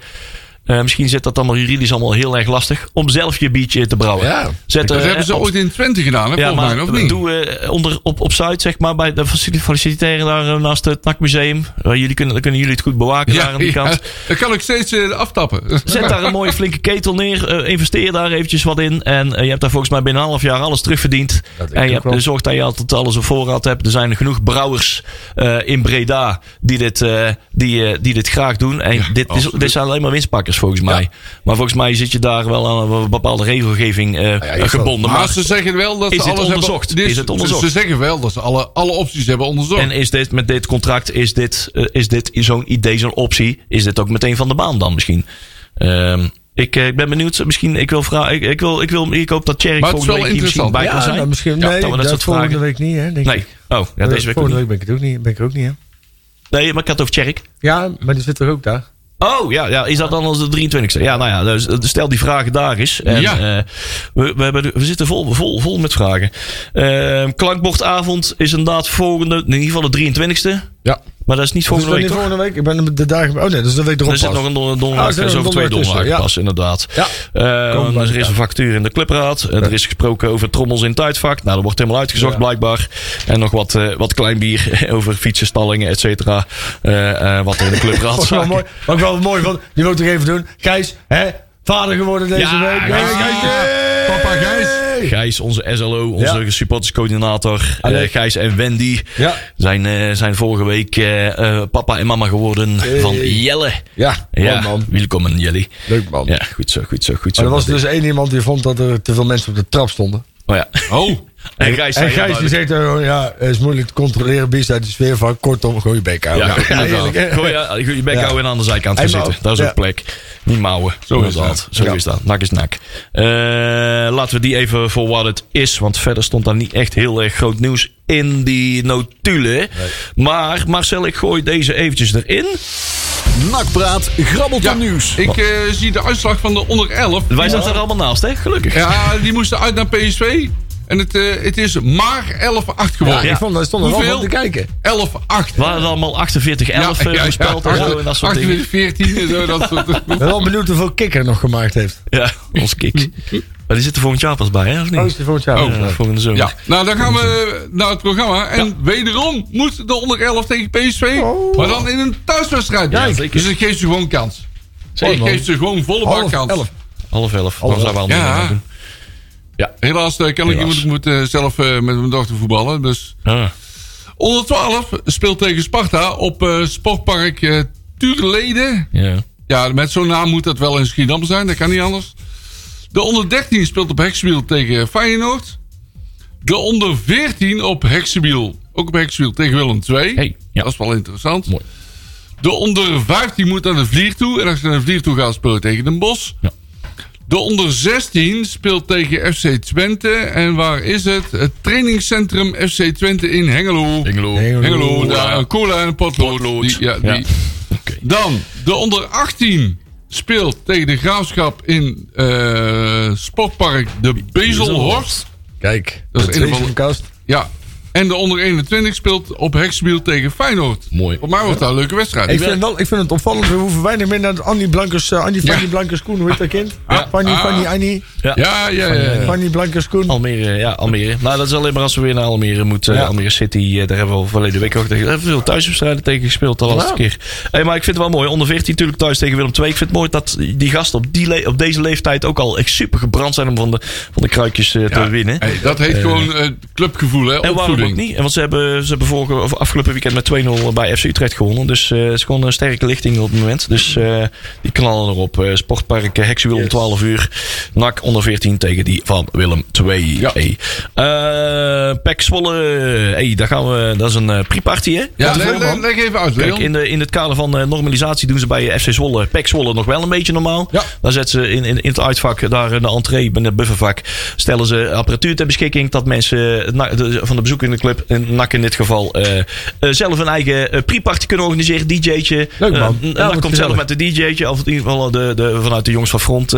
Misschien zit dat dan maar juridisch allemaal heel erg lastig. Om zelf je biertje te brouwen. Ja, dat hebben ze ooit in Twente gedaan, hè, volgens mij, of niet? Doe op Zuid, zeg maar, bij de faciliteren daar naast het NAC-museum. Kunnen jullie het goed bewaken daar aan die kant. Dat kan ik steeds aftappen. Zet daar een mooie flinke ketel neer. Investeer daar eventjes wat in. En je hebt daar volgens mij binnen een half jaar alles terugverdiend. En je hebt zorgt dat je altijd alles op voorraad hebt. Er zijn genoeg brouwers in Breda die dit graag doen. En dit zijn alleen maar winstpakkers volgens mij. Ja. Maar volgens mij zit je daar wel aan een bepaalde regelgeving gebonden. Maar ze zeggen wel dat ze alles onderzocht hebben. Is het onderzocht? Ze zeggen wel dat ze alle opties hebben onderzocht. En is dit met dit contract, is dit zo'n idee, zo'n optie? Is dit ook meteen van de baan dan misschien? Ik ben benieuwd. Misschien ik hoop dat Tjerk volgende week hier misschien bij kan zijn. Misschien, nee, dat volgende week niet, hè? Denk nee. Ik. Oh, ja, deze week volgende week ben ik er ook niet, hè? Nee, maar ik had het over Tjerk. Ja, maar die zit er ook daar. Oh, ja. Is dat dan als de 23e? Ja, nou ja. Dus stel die vragen daar eens. En, ja. We zitten vol met vragen. Klankbordavond is inderdaad volgende... In ieder geval de 23e. Ja. Maar dat is niet volgende week, volgende week? Ik ben de dagen... Oh nee, dat is de week erop pas. Er zit nog een donderdag. Er is over twee donderdag pas, inderdaad. Ja. Er is een factuur in de clubraad. Er is gesproken over trommels in het uitvak. Nou, dat wordt helemaal uitgezocht blijkbaar. En nog wat klein bier over fietsenstallingen, et cetera. Wat in de clubraad staat. Wat ik wel mooi vond, die wil ik toch even doen. Gijs, hè? Vader geworden deze week. Gijs. Papa Gijs. Gijs, onze SLO, onze supporterscoördinator. Gijs en Wendy zijn vorige week papa en mama geworden van Jelle. Ja, man. Welkom, Jelle. Leuk, man. Ja, goed zo. Maar er was dus één iemand die vond dat er te veel mensen op de trap stonden. Oh ja. Oh. En Gijs die zegt, het is moeilijk te controleren, biest uit de sfeer van, kortom, gooi je bek houden. Gooi je bek houden en aan de zijkant gaan zitten. Dat is ook plek. Niet mouwen. Zo is dat. NAC is NAC. Laten we die even voor wat het is, want verder stond daar niet echt heel erg groot nieuws in die notulen. Nee. Maar Marcel, ik gooi deze eventjes erin. NAKPRAAT grabbelt om nieuws. Ik zie de uitslag van de onder 11. Wij zaten er allemaal naast, hè? Gelukkig. Ja, die moesten uit naar PSV. En het is maar 11-8 geworden. Ja, ik vond dat stond er wel om te kijken. 11-8. We hadden allemaal 48-11 gespeeld. En dat soort dingen. 48-14 en zo. Dat soort. Ik ben wel benieuwd hoeveel Kikker nog gemaakt heeft. Ja, ons Kik. Maar die zit er volgend jaar pas bij, hè? Of niet? Oh, is er volgend jaar volgende zomer. Ja. Nou, dan gaan we naar het programma. En wederom moet de onder 11 tegen PSV. Oh. Maar dan in een thuiswedstrijd. Ja, dus het geeft ze gewoon kans. Het geeft ze gewoon volle bak kans. 11:30. Dan zijn we allemaal doen. Ja. Helaas kan ik moet zelf met mijn dochter voetballen. Dus. Onder 12 speelt tegen Sparta op Sportpark Tuurleden. Yeah. Ja, met zo'n naam moet dat wel in Schiedam zijn. Dat kan niet anders. De onder 13 speelt op Heksenwiel tegen Feyenoord. De onder 14 op Heksenwiel. Ook op Heksenwiel tegen Willem II. Hey, ja. Dat is wel interessant. Mooi. De onder 15 moet naar de Vlier toe. En als ze naar de Vlier toe gaan spelen tegen Den Bosch. Ja. De onder 16 speelt tegen FC Twente. En waar is het? Het trainingscentrum FC Twente in Hengelo. Daar een cola en een potlood. Okay. Dan, de onder 18 speelt tegen de Graafschap in Sportpark de Bezelhorst. Kijk, dat is een kast. Ja. En de onder 21 speelt op Heksenwiel tegen Feyenoord. Mooi. Voor mij wordt dat een leuke wedstrijd. Ik vind het opvallend. We hoeven weinig meer naar de Fanny Blankers-Koen. Hoe heet dat kind? Ja. Fanny Annie. Ja. Fanny Blankers-Koen. Almere. Nou, dat is alleen maar als we weer naar Almere moeten. Ja. Almere City, daar hebben we al verleden week ook tegen. Veel thuiswedstrijden tegen gespeeld de laatste keer. Hey, maar ik vind het wel mooi. Onder 14 natuurlijk thuis tegen Willem II. Ik vind het mooi dat die gasten op deze leeftijd ook al echt super gebrand zijn om van de kruikjes te winnen. Hey, dat heet gewoon clubgevoel, hè? Opvoeding. Ook niet. Want ze hebben afgelopen weekend met 2-0 bij FC Utrecht gewonnen. Dus het is gewoon een sterke lichting op het moment. Dus die knallen erop. Sportpark Heksenwiel om 12 uur. NAC onder 14 tegen die van Willem II. Ja. PEC Zwolle. Daar gaan we. Dat is een pre-party, hè? Ja, leg even uit. Kijk, in het kader van normalisatie doen ze bij FC Zwolle, PEC Zwolle nog wel een beetje normaal. Ja. Daar zetten ze in het uitvak, daar in de entree, in het buffervak, stellen ze apparatuur ter beschikking dat mensen van de bezoekende de club, NAC in dit geval, zelf een eigen pre-party kunnen organiseren. DJ'tje. Leuk man. NAC komt zelf met de DJ'tje. Of in ieder geval vanuit de jongens van Front.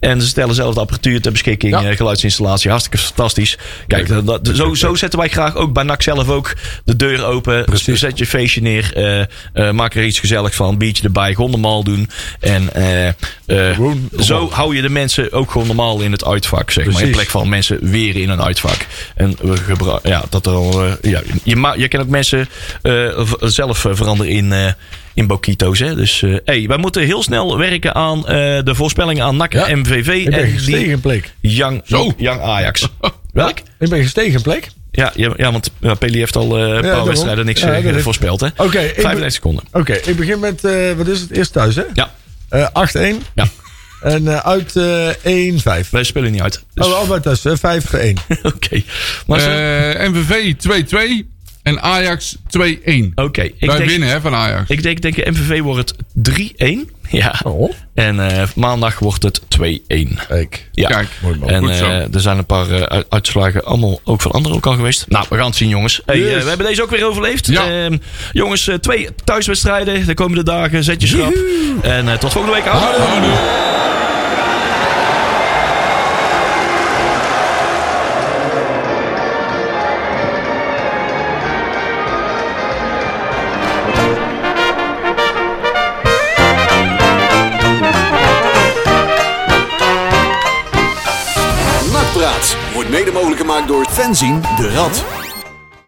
En ze stellen zelf de apparatuur ter beschikking. Ja. Geluidsinstallatie. Hartstikke fantastisch. Kijk, zo zetten wij graag ook bij NAC zelf ook de deur open. Precies. Zet je feestje neer. Maak er iets gezelligs van. Een biertje erbij. Gewoon normaal doen. En zo hou je de mensen ook gewoon normaal in het uitvak. Zeg maar. In plek van mensen weer in een uitvak. En we gebruiken. Ja, dat al. Ja, je kan ook mensen zelf veranderen in Boquitos, hè. Dus wij moeten heel snel werken aan de voorspellingen aan NAC en MVV. Ik ben gestegen in plek. Young Ajax. Welk? Ik ben gestegen in plek. Ja, want Peli heeft al een paar wedstrijden niks voorspeld, hè. Oké, 35 seconden. Oké, ik begin met, wat is het? Eerst thuis, hè? Ja. 8-1. Ja. En uit 1-5. Wij spelen niet uit. Dus. Oh, allebei thuis. 5-1. Oké. MVV 2-2. En Ajax 2-1. Oké. Wij winnen van Ajax. Ik denk MVV wordt het 3-1. Ja. Oh. En maandag wordt het 2-1. Kijk. Ja. Kijk. En er zijn een paar uitslagen allemaal ook van anderen ook al geweest. Nou, we gaan het zien, jongens. Hey, we hebben deze ook weer overleefd. Ja. Jongens, 2 thuiswedstrijden de komende dagen. Zet je schrap. En tot volgende week. Houdoe. Mede mogelijk gemaakt door Fanzine de Rad.